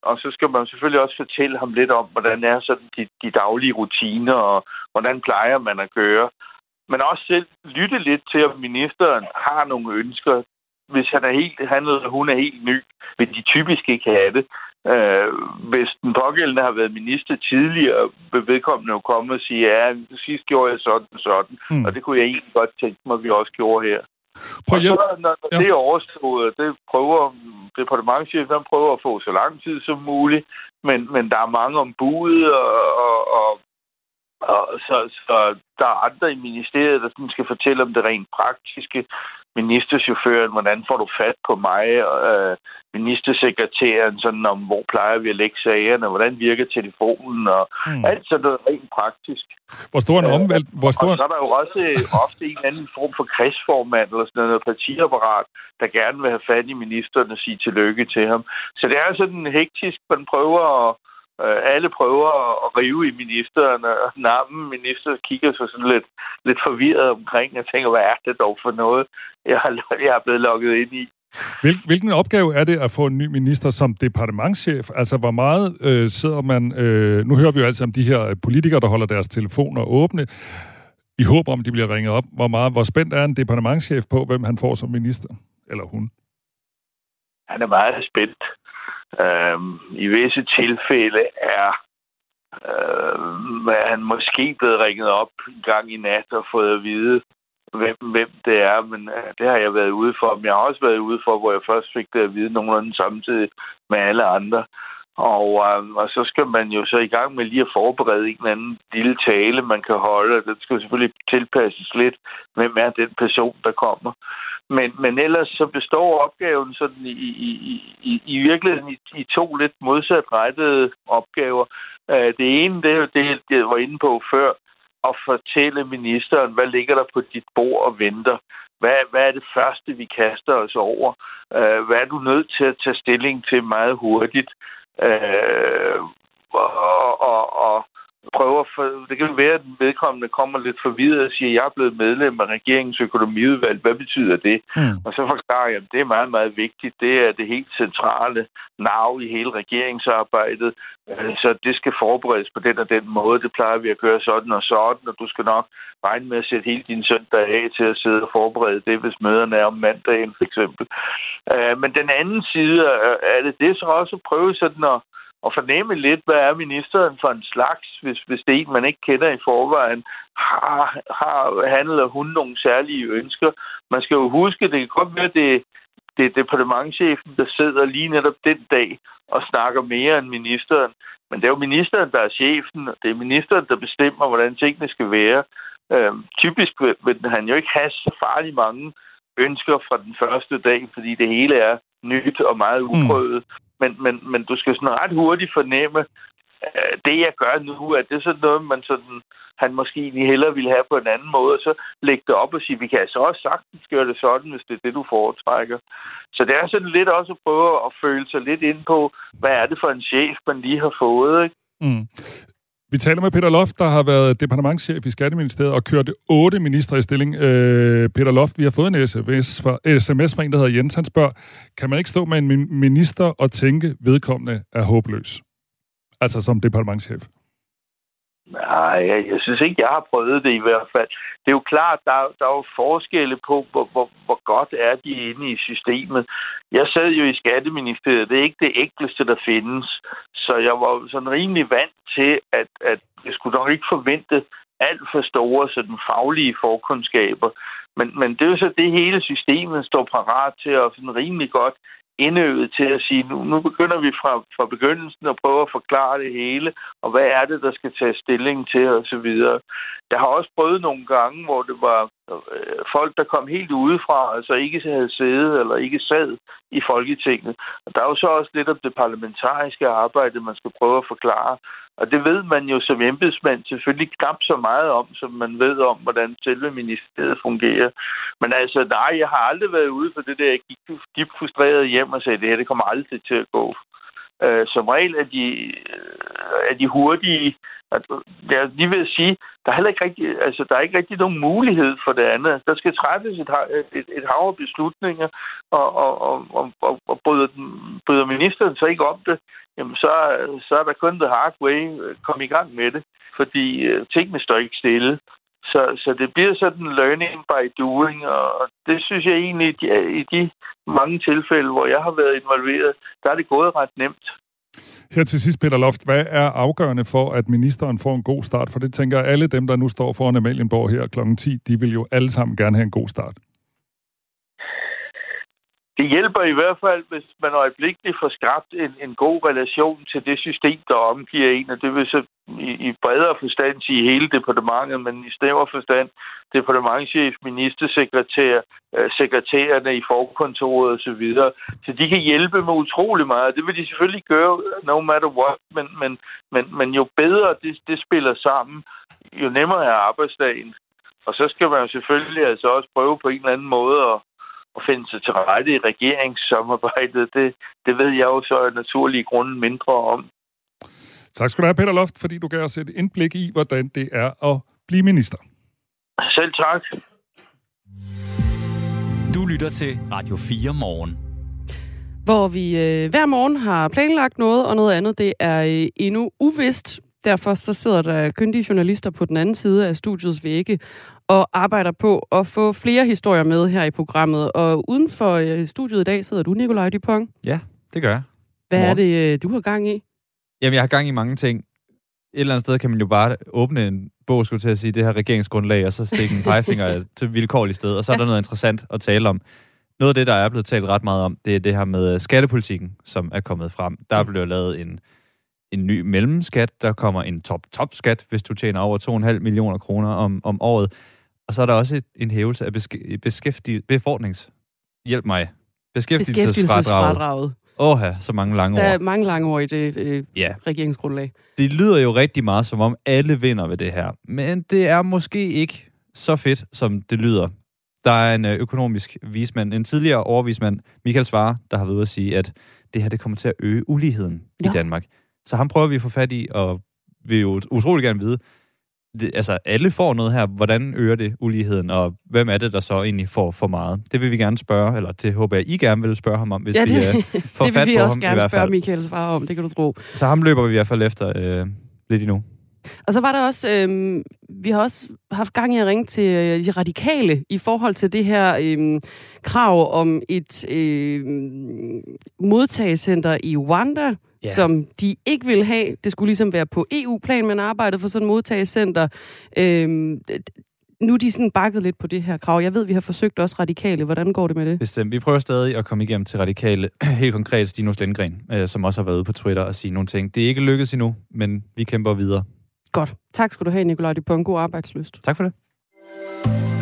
og så skal man selvfølgelig også fortælle ham lidt om, hvordan er sådan de daglige rutiner, og hvordan plejer man at gøre. Men også selv lytte lidt til, om ministeren har nogle ønsker. Hvis hun er helt ny, vil de typisk ikke have det. Hvis den pågældende har været minister tidligere, vil vedkommende jo komme og sige, ja, sidst gjorde jeg sådan, og det kunne jeg egentlig godt tænke mig, at vi også gjorde her. Og så, når det er overstået, det prøver departementschefen, han prøver at få så lang tid som muligt, men der er mange ombud, og Og så der er andre i ministeriet, der skal fortælle om det rent praktiske. Ministerchaufføren, hvordan får du fat på mig? Ministersekretæren, sådan om, hvor plejer vi at lægge sagerne? Hvordan virker telefonen? Og alt sådan noget rent praktisk. Hvor stor en omvælt? Og så er der jo også ofte en anden form for kredsformand eller sådan noget partiapparat, der gerne vil have fat i ministeren og sige tillykke til ham. Så det er sådan hektisk, man prøver at alle prøver at rive i ministeren, og nappen minister kigger sig sådan lidt forvirret omkring, og tænker, hvad er det dog for noget, jeg er blevet lukket ind i. Hvilken opgave er det at få en ny minister som departementschef? Altså, hvor meget sidder man... nu hører vi jo altid om de her politikere, der holder deres telefoner åbne, i håb om, de bliver ringet op. Hvor spændt er en departementschef på, hvem han får som minister? Eller hun? Han er meget spændt. I visse tilfælde er han måske blevet ringet op en gang i nat og fået at vide, hvem det er, men det har jeg været ude for. Men jeg har også været ude for, hvor jeg først fik det at vide nogenlunde samtidig med alle andre. Og så skal man jo så i gang med lige at forberede en eller anden lille tale, man kan holde, og den skal selvfølgelig tilpasses lidt, hvem er den person, der kommer. Men ellers så består opgaven sådan i virkeligheden i to lidt modsatrettede opgaver. Det ene, det jeg var inde på før, at fortælle ministeren, hvad ligger der på dit bord og venter? Hvad er det første, vi kaster os over? Hvad er du nødt til at tage stilling til meget hurtigt? Og prøver for, det kan være, at den vedkommende kommer lidt forvirret og siger, jeg er blevet medlem af regeringens økonomiudvalg. Hvad betyder det? Og så forklarer jeg, at det er meget, meget vigtigt. Det er det helt centrale nav i hele regeringsarbejdet. Så det skal forberedes på den og den måde. Det plejer vi at køre sådan og sådan, og du skal nok regne med at sætte hele din søndag af til at sidde og forberede det, hvis møderne er om mandagen, for eksempel. Men den anden side er det så også at prøve sådan at og fornemme lidt, hvad er ministeren for en slags, hvis det er en, man ikke kender i forvejen, har handler hun nogle særlige ønsker. Man skal jo huske, det kan godt være, det er departementschefen, der sidder lige netop den dag og snakker mere end ministeren. Men det er jo ministeren, der er chefen, og det er ministeren, der bestemmer, hvordan tingene skal være. Typisk vil han jo ikke have så farlig mange ønsker fra den første dag, fordi det hele er nyt og meget uprøvet. Men du skal sådan ret hurtigt fornemme, det jeg gør nu, at det er sådan noget, man sådan, han måske egentlig hellere ville have på en anden måde, og så lægge det op og sige, vi kan altså også sagtens gøre det sådan, hvis det er det, du foretrækker. Så det er sådan lidt også at prøve at føle sig lidt ind på, hvad er det for en chef, man lige har fået, ikke? Vi taler med Peter Loft, der har været departementschef i Skatteministeriet og kørte 8 ministre i stilling. Peter Loft, vi har fået en sms fra en, der hedder Jens. Han spørger, kan man ikke stå med en minister og tænke, vedkommende er håbløs? Altså som departementschef. Nej, jeg synes ikke, jeg har prøvet det i hvert fald. Det er jo klart, der er jo forskelle på, hvor godt er de inde i systemet. Jeg sad jo i Skatteministeriet. Det er ikke det enkleste, der findes. Så jeg var sådan rimelig vant til, at jeg skulle nok ikke forvente alt for store sådan faglige forkundskaber. Men det er jo så det hele systemet står parat til at sådan rimelig godt indøvet til at sige, nu begynder vi fra begyndelsen at prøve at forklare det hele, og hvad er det, der skal tage stilling til, og så videre. Jeg har også prøvet nogle gange, hvor det var folk, der kom helt udefra, altså ikke havde siddet eller ikke sad i Folketinget. Og der er jo så også lidt om det parlamentariske arbejde, man skal prøve at forklare. Og det ved man jo som embedsmand selvfølgelig knap så meget om, som man ved om, hvordan selve ministeriet fungerer. Men altså, nej, jeg har aldrig været ude for det der. Jeg gik dybt frustreret hjem og sagde, det her, det kommer aldrig til at gå. Som regel er de hurtige. Jeg lige vil sige, der er ikke rigtig nogen mulighed for det andet. Der skal træffes et hav af beslutninger, og bryder ministeren så ikke om det, jamen så er der kun the hard way, kom i gang med det, fordi tingene står ikke stille. Så det bliver sådan learning by doing, og det synes jeg egentlig, i de mange tilfælde, hvor jeg har været involveret, der er det gået ret nemt. Her til sidst, Peter Loft, hvad er afgørende for, at ministeren får en god start? For det tænker alle dem, der nu står foran Amalienborg her kl. 10, de vil jo alle sammen gerne have en god start. Det hjælper i hvert fald, hvis man øjeblikkeligt får skabt en god relation til det system, der omgiver en, og det vil så i bredere forstand sige hele departementet, men i snævrere forstand departementschef, ministersekretær, sekretærerne i forkontoret osv. Så de kan hjælpe med utrolig meget. Det vil de selvfølgelig gøre no matter what, men jo bedre det spiller sammen, jo nemmere er arbejdsdagen. Og så skal man jo selvfølgelig altså også prøve på en eller anden måde at finde sig til rette i regeringssamarbejdet. Det ved jeg jo så af naturlige grunde mindre om. Tak skal du have, Peter Loft, fordi du gav os et indblik i, hvordan det er at blive minister. Selv tak. Du lytter til Radio 4 Morgen, hvor vi hver morgen har planlagt noget, og noget andet det er endnu uvist. Derfor så sidder der kyndige journalister på den anden side af studiets vægge og arbejder på at få flere historier med her i programmet. Og uden for studiet i dag sidder du, Nikolaj Dupont. Ja, det gør jeg. Hvad er det, du har gang i? Jamen, jeg har gang i mange ting. Et eller andet sted kan man jo bare åbne en bog, skulle til at sige, det her regeringsgrundlag, og så stikke en pegefinger til vilkårligt sted, og så er der noget interessant at tale om. Noget af det, der er blevet talt ret meget om, det er det her med skattepolitikken, som er kommet frem. Der blev lavet en ny mellemskat, der kommer en top-top-skat, hvis du tjener over 2,5 millioner kroner om året. Og så er der også en hævelse af beskæftigelsesfradraget. Åha, så mange lange ord. Der er mange lange ord i det regeringsgrundlag. Det lyder jo rigtig meget, som om alle vinder ved det her. Men det er måske ikke så fedt, som det lyder. Der er en økonomisk vismand, en tidligere overvismand, Michael Svarer, der har været ude at sige, at det her det kommer til at øge uligheden i Danmark. Så ham prøver vi at få fat i, og vil jo utrolig gerne vide, alle får noget her, hvordan øger det uligheden, og hvem er det, der så egentlig får for meget? Det vil vi gerne spørge, eller det håber jeg, I gerne vil spørge ham om, hvis vi får fat på ham. Det vil vi også gerne spørge Michael Svarer om, det kan du tro. Så ham løber vi i hvert fald efter lidt endnu. Og så var der også, vi har også haft gang i at ringe til de radikale i forhold til det her krav om et modtagelsescenter i Rwanda, som de ikke ville have. Det skulle ligesom være på EU-plan, man arbejdede for sådan et modtagelsescenter. Nu er de sådan bakket lidt på det her krav. Jeg ved, vi har forsøgt også radikale. Hvordan går det med det? Bestemt. Vi prøver stadig at komme igennem til radikale. Helt konkret Stinus Lindgren, som også har været ude på Twitter og sige nogle ting. Det er ikke lykkedes endnu, men vi kæmper videre. Godt. Tak skal du have, Nicolaj. Det er på en god arbejdslyst. Tak for det.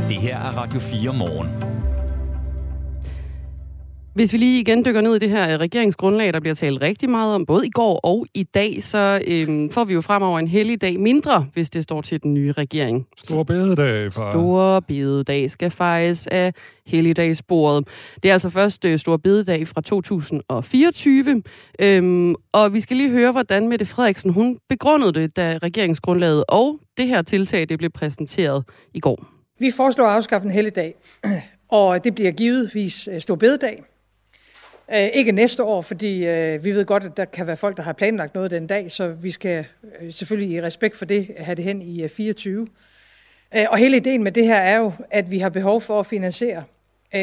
Det her er Radio 4 Morgen. Hvis vi lige igen dykker ned i det her regeringsgrundlag, der bliver talt rigtig meget om, både i går og i dag, så får vi jo fremover en hellig dag mindre, hvis det står til den nye regering. Store bededag, far. Store bededag skal fejres af helligdagsbordet. Det er altså først store bededag fra 2024, og vi skal lige høre, hvordan Mette Frederiksen hun begrundede det, da regeringsgrundlaget og det her tiltag det blev præsenteret i går. Vi foreslår at afskaffe en helligdag, og det bliver givetvis store bededag. Ikke næste år, fordi vi ved godt, at der kan være folk, der har planlagt noget den dag, så vi skal selvfølgelig i respekt for det have det hen i 24. Og hele ideen med det her er jo, at vi har behov for at finansiere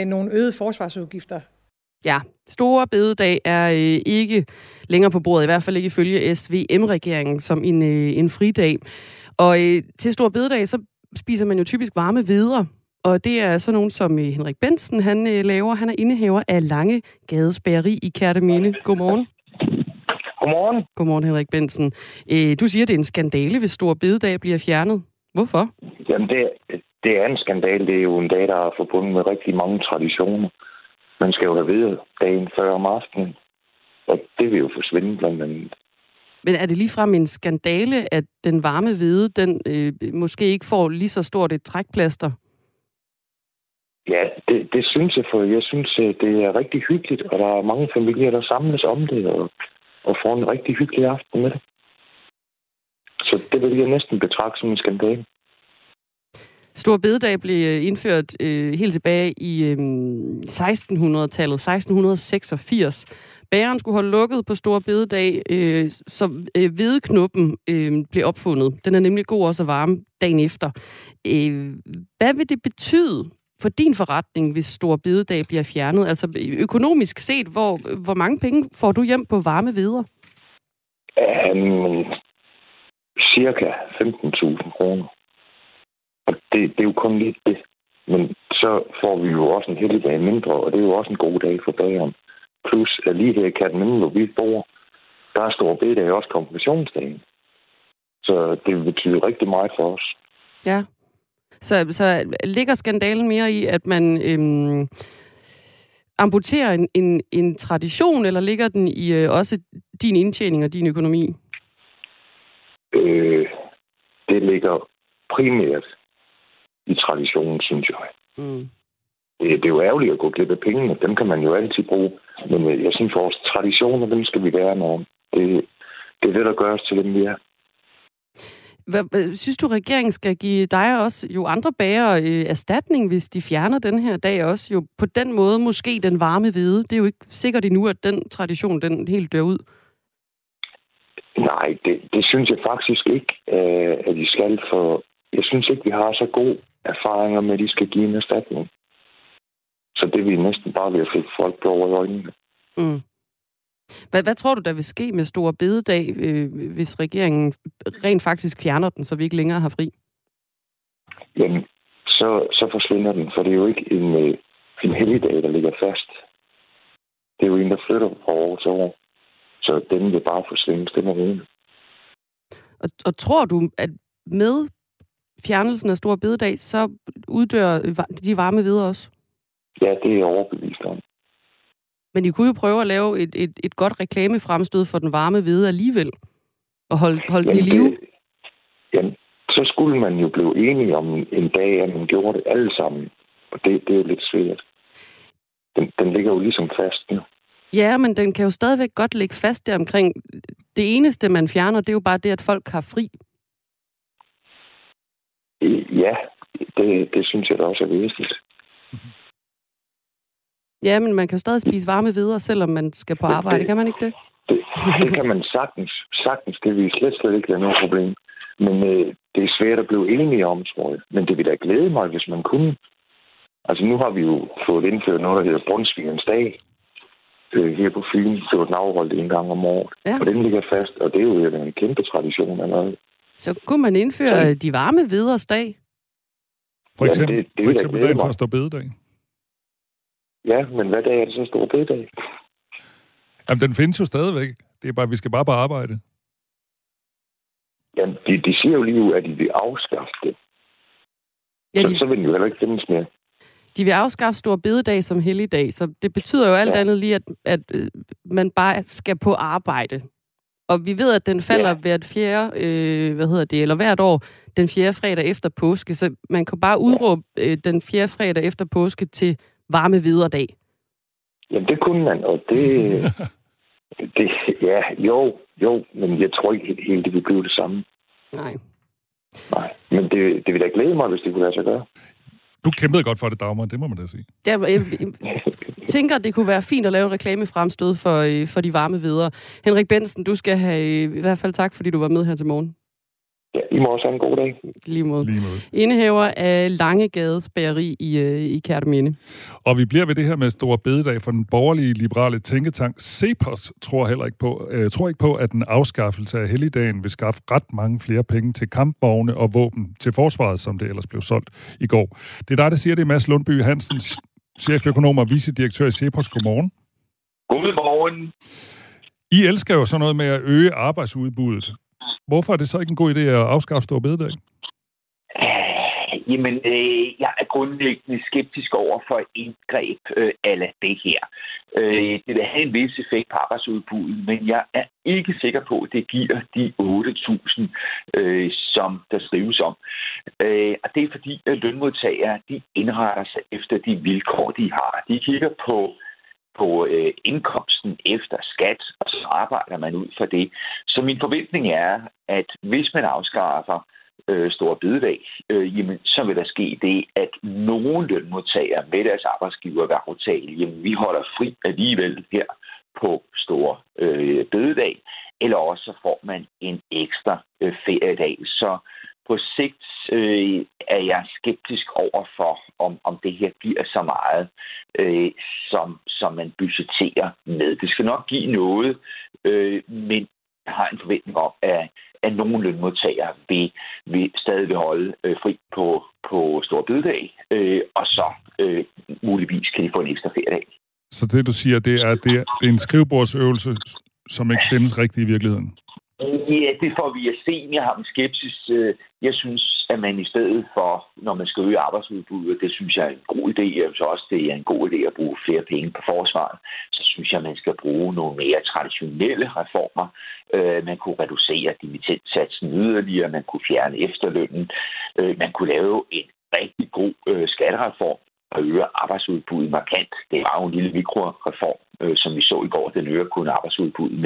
nogle øgede forsvarsudgifter. Ja, store bededag er ikke længere på bordet, i hvert fald ikke ifølge SVM-regeringen som en fridag. Og til store bededag, så spiser man jo typisk varme hvidere. Og det er så nogen som Henrik Bendsen, han laver. Han er indehaver af Langegades bageri i Kærteminde. Godmorgen. Godmorgen. Godmorgen, Henrik Bendsen. Du siger, det er en skandale, hvis store bededag bliver fjernet. Hvorfor? Jamen, det er en skandale. Det er jo en dag, der er forbundet med rigtig mange traditioner. Man skal jo have ved dagen før om aftenen. Og det vil jo forsvinde blandt andet. Men er det ligefrem en skandale, at den varme hvede, den måske ikke får lige så stort et trækplaster? Ja, det synes jeg, for jeg synes, det er rigtig hyggeligt, og der er mange familier, der samles om det, og får en rigtig hyggelig aften med det. Så det vil jeg næsten betragte som en skandale. Stor bededag blev indført helt tilbage i 1600-tallet, 1686. Bageren skulle holde lukket på store bededag, så hvedeknuppen blev opfundet. Den er nemlig god også at varme dagen efter. Hvad vil det betyde for din forretning, hvis store bededag bliver fjernet? Altså økonomisk set, hvor mange penge får du hjem på varme hveder? Cirka 15.000 kroner. Og det er jo kun lidt det. Men så får vi jo også en helligdag mindre, og det er jo også en god dag for bageren. Plus, at lige her i Kærteminde, hvor vi bor, der er store bededag også konfirmationsdagen. Så det betyder rigtig meget for os. Ja. Så ligger skandalen mere i, at man amputerer en tradition, eller ligger den i også din indtjening og din økonomi? Det ligger primært i traditionen, synes jeg. Mm. Det er jo ærgerligt at gå glip af pengene. Dem kan man jo altid bruge. Men jeg synes, at vores traditioner, dem skal vi værne om. Det er det, der gør os til dem, vi er. Hvad synes du, regeringen skal give dig og også jo andre bagere erstatning, hvis de fjerner den her dag også? Jo på den måde måske den varme hvede. Det er jo ikke sikkert endnu, at den tradition, den helt dør ud. Nej, det synes jeg faktisk ikke, at de skal, for jeg synes ikke, vi har så gode erfaringer med, at de skal give en erstatning. Så det vil næsten bare ved at flytte folk blå over i øjnene. Mm. Hvad tror du, der vil ske med store bededag, hvis regeringen rent faktisk fjerner den, så vi ikke længere har fri? Jamen, så forsvinder den, for det er jo ikke en helligdag, der ligger fast. Det er jo en, der flytter fra år til år. Så den vil bare forsvinde, stille og roligt. Og tror du, at med fjernelsen af store bededag, så uddør de varme hveder også? Ja, det er jeg overbevist om. Men I kunne jo prøve at lave et godt reklamefremstød for den varme hvede alligevel, og holde den i live. Jamen, så skulle man jo blive enige om en dag, at man gjorde det alle sammen. Og det er jo lidt svært. Den ligger jo ligesom fast nu. Ja, men den kan jo stadigvæk godt ligge fast der omkring. Det eneste, man fjerner, det er jo bare det, at folk har fri. Ja, det synes jeg da også er væsentligt. Mm-hmm. Ja, men man kan jo stadig spise varme hveder, selvom man skal på arbejde. Kan man ikke det? Det kan man sagtens. Sagtens, det vil slet ikke være noget problem. Men det er svært at blive enige om, tror jeg. Men det ville da glæde mig, hvis man kunne. Altså, nu har vi jo fået indført noget, der hedder Brunsvigernes dag. Her på Fyn, det var den afholdt en gang om året. Ja. Og den ligger fast, og det er jo en kæmpe tradition eller noget. Så kunne man indføre de varme hveders dag? For eksempel, for eksempel dagen for stor bededag. Ja, men hvad dag er det så stor bededag? Jamen, den findes jo stadigvæk. Det er bare, vi skal bare på arbejde. Jamen, de siger jo lige, at de vil afskaffe det. Ja, så vil den jo heller ikke findes mere. De vil afskaffe store bededag som helligdag, så det betyder jo alt andet lige, at man bare skal på arbejde. Og vi ved, at den falder hvert fjerde, eller hvert år, den fjerde fredag efter påske, så man kan bare udråbe den fjerde fredag efter påske til varme hvederdag. Jamen, det kunne man, og det jo, men jeg tror ikke helt, det vil blive det samme. Nej, men det vil da glæde mig, hvis det kunne lade sig gøre. Du kæmpede godt for det, Dagmar, det må man da sige. Jeg tænker, det kunne være fint at lave et reklamefremstød for de varme hveder. Henrik Bendsen, du skal have i hvert fald tak, fordi du var med her til morgen. Ja, I må også have en god dag. Lige måde. Indehaver af Langegades bageri i Kærteminde. Og vi bliver ved det her med store bededag, for den borgerlige liberale tænketank Cepos tror ikke på, at en afskaffelse af helligdagen vil skaffe ret mange flere penge til kampvogne og våben til forsvaret, som det ellers blev solgt i går. Det er dig, der siger det, Mads Lundby Hansen, cheføkonom og vicedirektør i Cepos. Godmorgen. Godmorgen. I elsker jo sådan noget med at øge arbejdsudbuddet. Hvorfor er det så ikke en god idé at afskaffe store bededag? Jeg er grundlæggende skeptisk over for indgreb a la det her. Det vil have en vis effekt på arbejdsudbuddet, men jeg er ikke sikker på, at det giver de 8.000, som der skrives om. Og det er fordi, at lønmodtagere de indretter sig efter de vilkår, de har. De kigger på indkomsten efter skat, og så arbejder man ud fra det. Så min forventning er, at hvis man afskaffer store bededag, så vil der ske det, at nogle lønmodtagere med deres arbejdsgiver vil aftale, vi holder fri alligevel her på store bededag, eller også så får man en ekstra feriedag. Så på sigt er jeg skeptisk over for, om det her giver så meget, som man budgeterer med. Det skal nok give noget, men jeg har en forventning om, at nogle lønmodtagere vil stadig holde fri på, på Stor Bededag, og så muligvis kan I få en ekstra feriedag. Så det, du siger, det er en skrivebordsøvelse, som ikke findes rigtigt i virkeligheden? Ja, det får vi at se. Jeg har en skepsis. Jeg synes, at man i stedet for, når man skal øge arbejdsudbuddet, det synes jeg er en god idé, og så også det er en god idé at bruge flere penge på forsvaret, så synes jeg, at man skal bruge nogle mere traditionelle reformer. Man kunne reducere dimittendsatsen yderligere, man kunne fjerne efterlønnen, man kunne lave en rigtig god skattereform og øge arbejdsudbuddet markant. Det var jo en lille mikroreform, som vi så i går. Den øger kun arbejdsudbuddet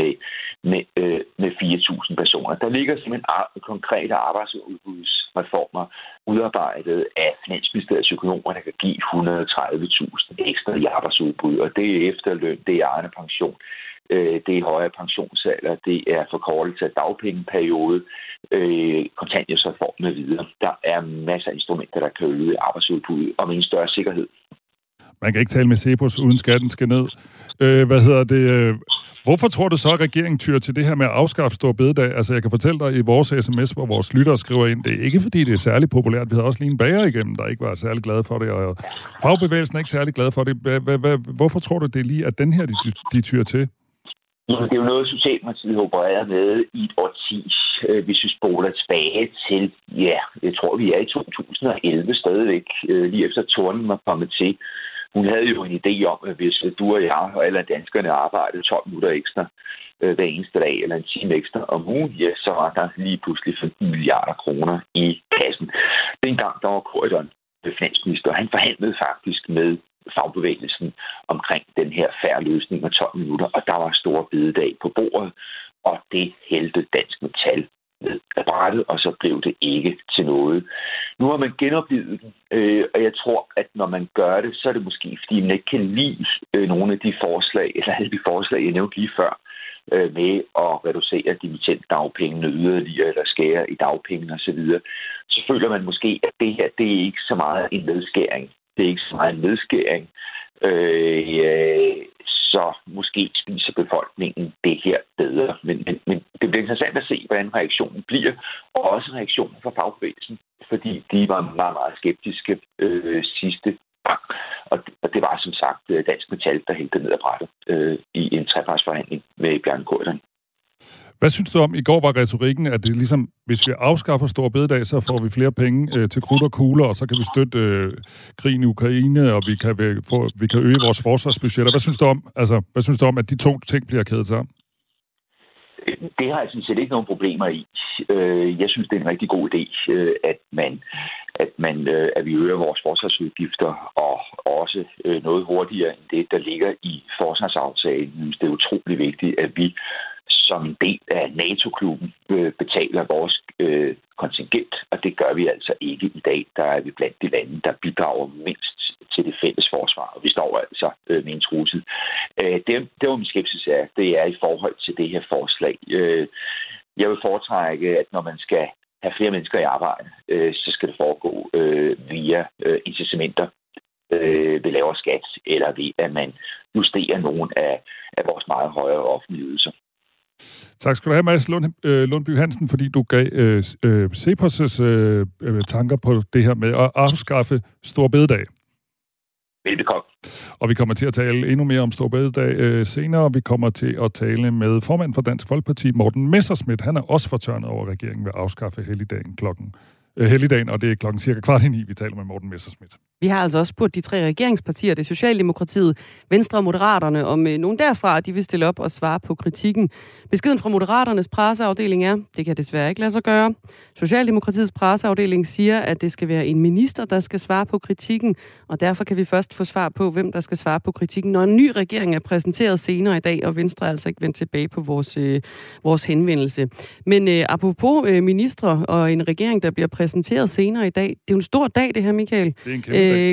med 4.000 personer. Der ligger simpelthen konkrete arbejdsudbudsreformer udarbejdet af Finansministeriets økonomer, der kan give 130.000 ekstra i arbejdsudbud. Og det er efterløn, det er egen pension, det er højere pensionsalder, det er forkortelse af dagpengeperiode, kontanthjælpsreform med videre. Der er masser af instrumenter, der kan øge arbejdsudbuddet og med en større sikkerhed. Man kan ikke tale med Cepos, uden skatten skal ned. Hvorfor tror du så, at regeringen tyrer til det her med at afskaffe Store Bededag? Altså, jeg kan fortælle dig i vores sms, hvor vores lyttere skriver ind, det er ikke fordi, det er særlig populært. Vi havde også lige en bager igennem, der ikke var særlig glad for det, og fagbevægelsen er ikke særlig glad for det. Hvorfor tror du, det lige at den her, de tyrer til? Det er jo noget, Socialdemokratiet har opereret med i et årti, hvis vi spoler tilbage til, ja, jeg tror, vi er i 2011 stadigvæk, lige efter Tornen var kommet til. Hun havde jo en idé om, at hvis du og jeg og alle danskerne arbejdede 12 minutter ekstra hver eneste dag, eller en time ekstra om ugen, ja, så var der lige pludselig 15 milliarder kroner i kassen. Dengang der var Corydon finansminister, han forhandlede faktisk med fagbevægelsen omkring den her fair løsning af 12 minutter, og der var Store Bededag på bordet, og det hældte Dansk Metal med af brættet, og så blev det ikke til noget. Nu har man genoplevet den, og jeg tror, at når man gør det, så er det måske, fordi man ikke kan lide nogle af de forslag, eller alle de forslag, jeg nævnte lige før, med at reducere dimittentdagpengene yderligere, eller skære i dagpengene osv. Så føler man måske, at det her, det er ikke så meget en nedskæring. Det er ikke så meget en nedskæring. Så måske spiser befolkningen det her bedre. Men det bliver interessant at se, hvordan reaktionen bliver, og også reaktionen fra fagbevægelsen, fordi de var meget, meget skeptiske sidste gang. Og det var som sagt Dansk Metal, der hældte ned ad brættet i en trepartsforhandling med Bjarne Corydon. Hvad synes du om, i går var retorikken, at det ligesom, hvis vi afskaffer Store Bededag, så får vi flere penge til krudt og kugler, og så kan vi støtte krigen i Ukraine, og vi kan øge vores forsvarsbudgetter. Hvad synes du om, at de to ting bliver kædet sammen? Det har jeg sådan set ikke nogen problemer i. Jeg synes, det er en rigtig god idé, at vi øger vores forsvarsudgifter, og også noget hurtigere end det, der ligger i forsvarsaftalen. Det er utrolig vigtigt, at vi som en del af NATO-klubben betaler vores kontingent, og det gør vi altså ikke i dag. Der er vi blandt de lande, der bidrager mindst til det fælles forsvar, og vi står altså med en trussel. Det var min skepsis af, det er i forhold til det her forslag. Jeg vil foretrække, at når man skal have flere mennesker i arbejde, så skal det foregå via incitamenter ved lavere skat, eller ved, at man justerer nogle af vores meget højere offentlige ydelser. Tak skal du have, Mads Lundby Hansen, fordi du gav Cepos' tanker på det her med at afskaffe Store Bededag. Velbekomme. Og vi kommer til at tale endnu mere om Store Bededag senere. Vi kommer til at tale med formanden for Dansk Folkeparti, Morten Messerschmidt. Han er også fortørnet over, regeringen ved at afskaffe helligdagen, og det er klokken cirka 8:45, vi taler med Morten Messerschmidt. Vi har altså også spurgt de tre regeringspartier, det er Socialdemokratiet, Venstre og Moderaterne, om nogen derfra, de vil stille op og svare på kritikken. Beskeden fra Moderaternes presseafdeling er, det kan desværre ikke lade sig gøre. Socialdemokratiets presseafdeling siger, at det skal være en minister, der skal svare på kritikken, og derfor kan vi først få svar på, hvem der skal svare på kritikken, når en ny regering er præsenteret senere i dag, og Venstre er altså ikke vendt tilbage på vores henvendelse. Men apropos ministre og en regering, der bliver præsenteret senere i dag, det er jo en stor dag det her, Michael.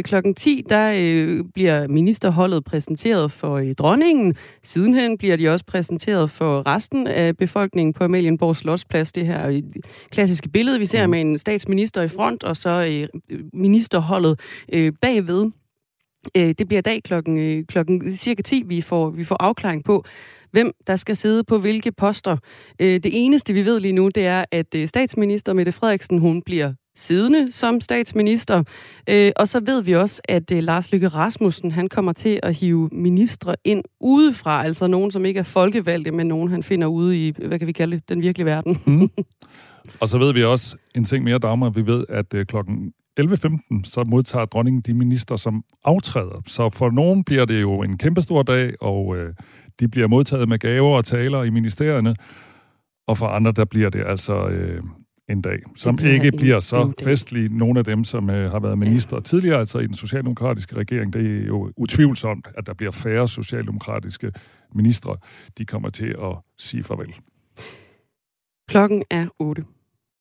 Klokken 10, der bliver ministerholdet præsenteret for dronningen. Sidenhen bliver de også præsenteret for resten af befolkningen på Amalienborg Slotsplads. Det her klassiske billede, vi ser med en statsminister i front, og så ministerholdet bagved. Det bliver i dag klokken cirka 10, vi får afklaring på, hvem der skal sidde på hvilke poster. Det eneste, vi ved lige nu, det er, at statsminister Mette Frederiksen, hun bliver siddende som statsminister. Og så ved vi også, at Lars Løkke Rasmussen, han kommer til at hive ministre ind udefra, altså nogen, som ikke er folkevalgte, men nogen, han finder ude i, hvad kan vi kalde det, den virkelige verden. Og så ved vi også en ting mere, Dagmar. Vi ved, at klokken 11.15, så modtager dronningen de minister, som aftræder. Så for nogen bliver det jo en kæmpestor dag, og de bliver modtaget med gaver og taler i ministerierne. Og for andre, der bliver det altså en dag, som ikke bliver så festlig. Nogle af dem, som har været minister tidligere, altså i den socialdemokratiske regering, det er jo utvivlsomt, at der bliver færre socialdemokratiske ministre. De kommer til at sige farvel. Klokken er 8.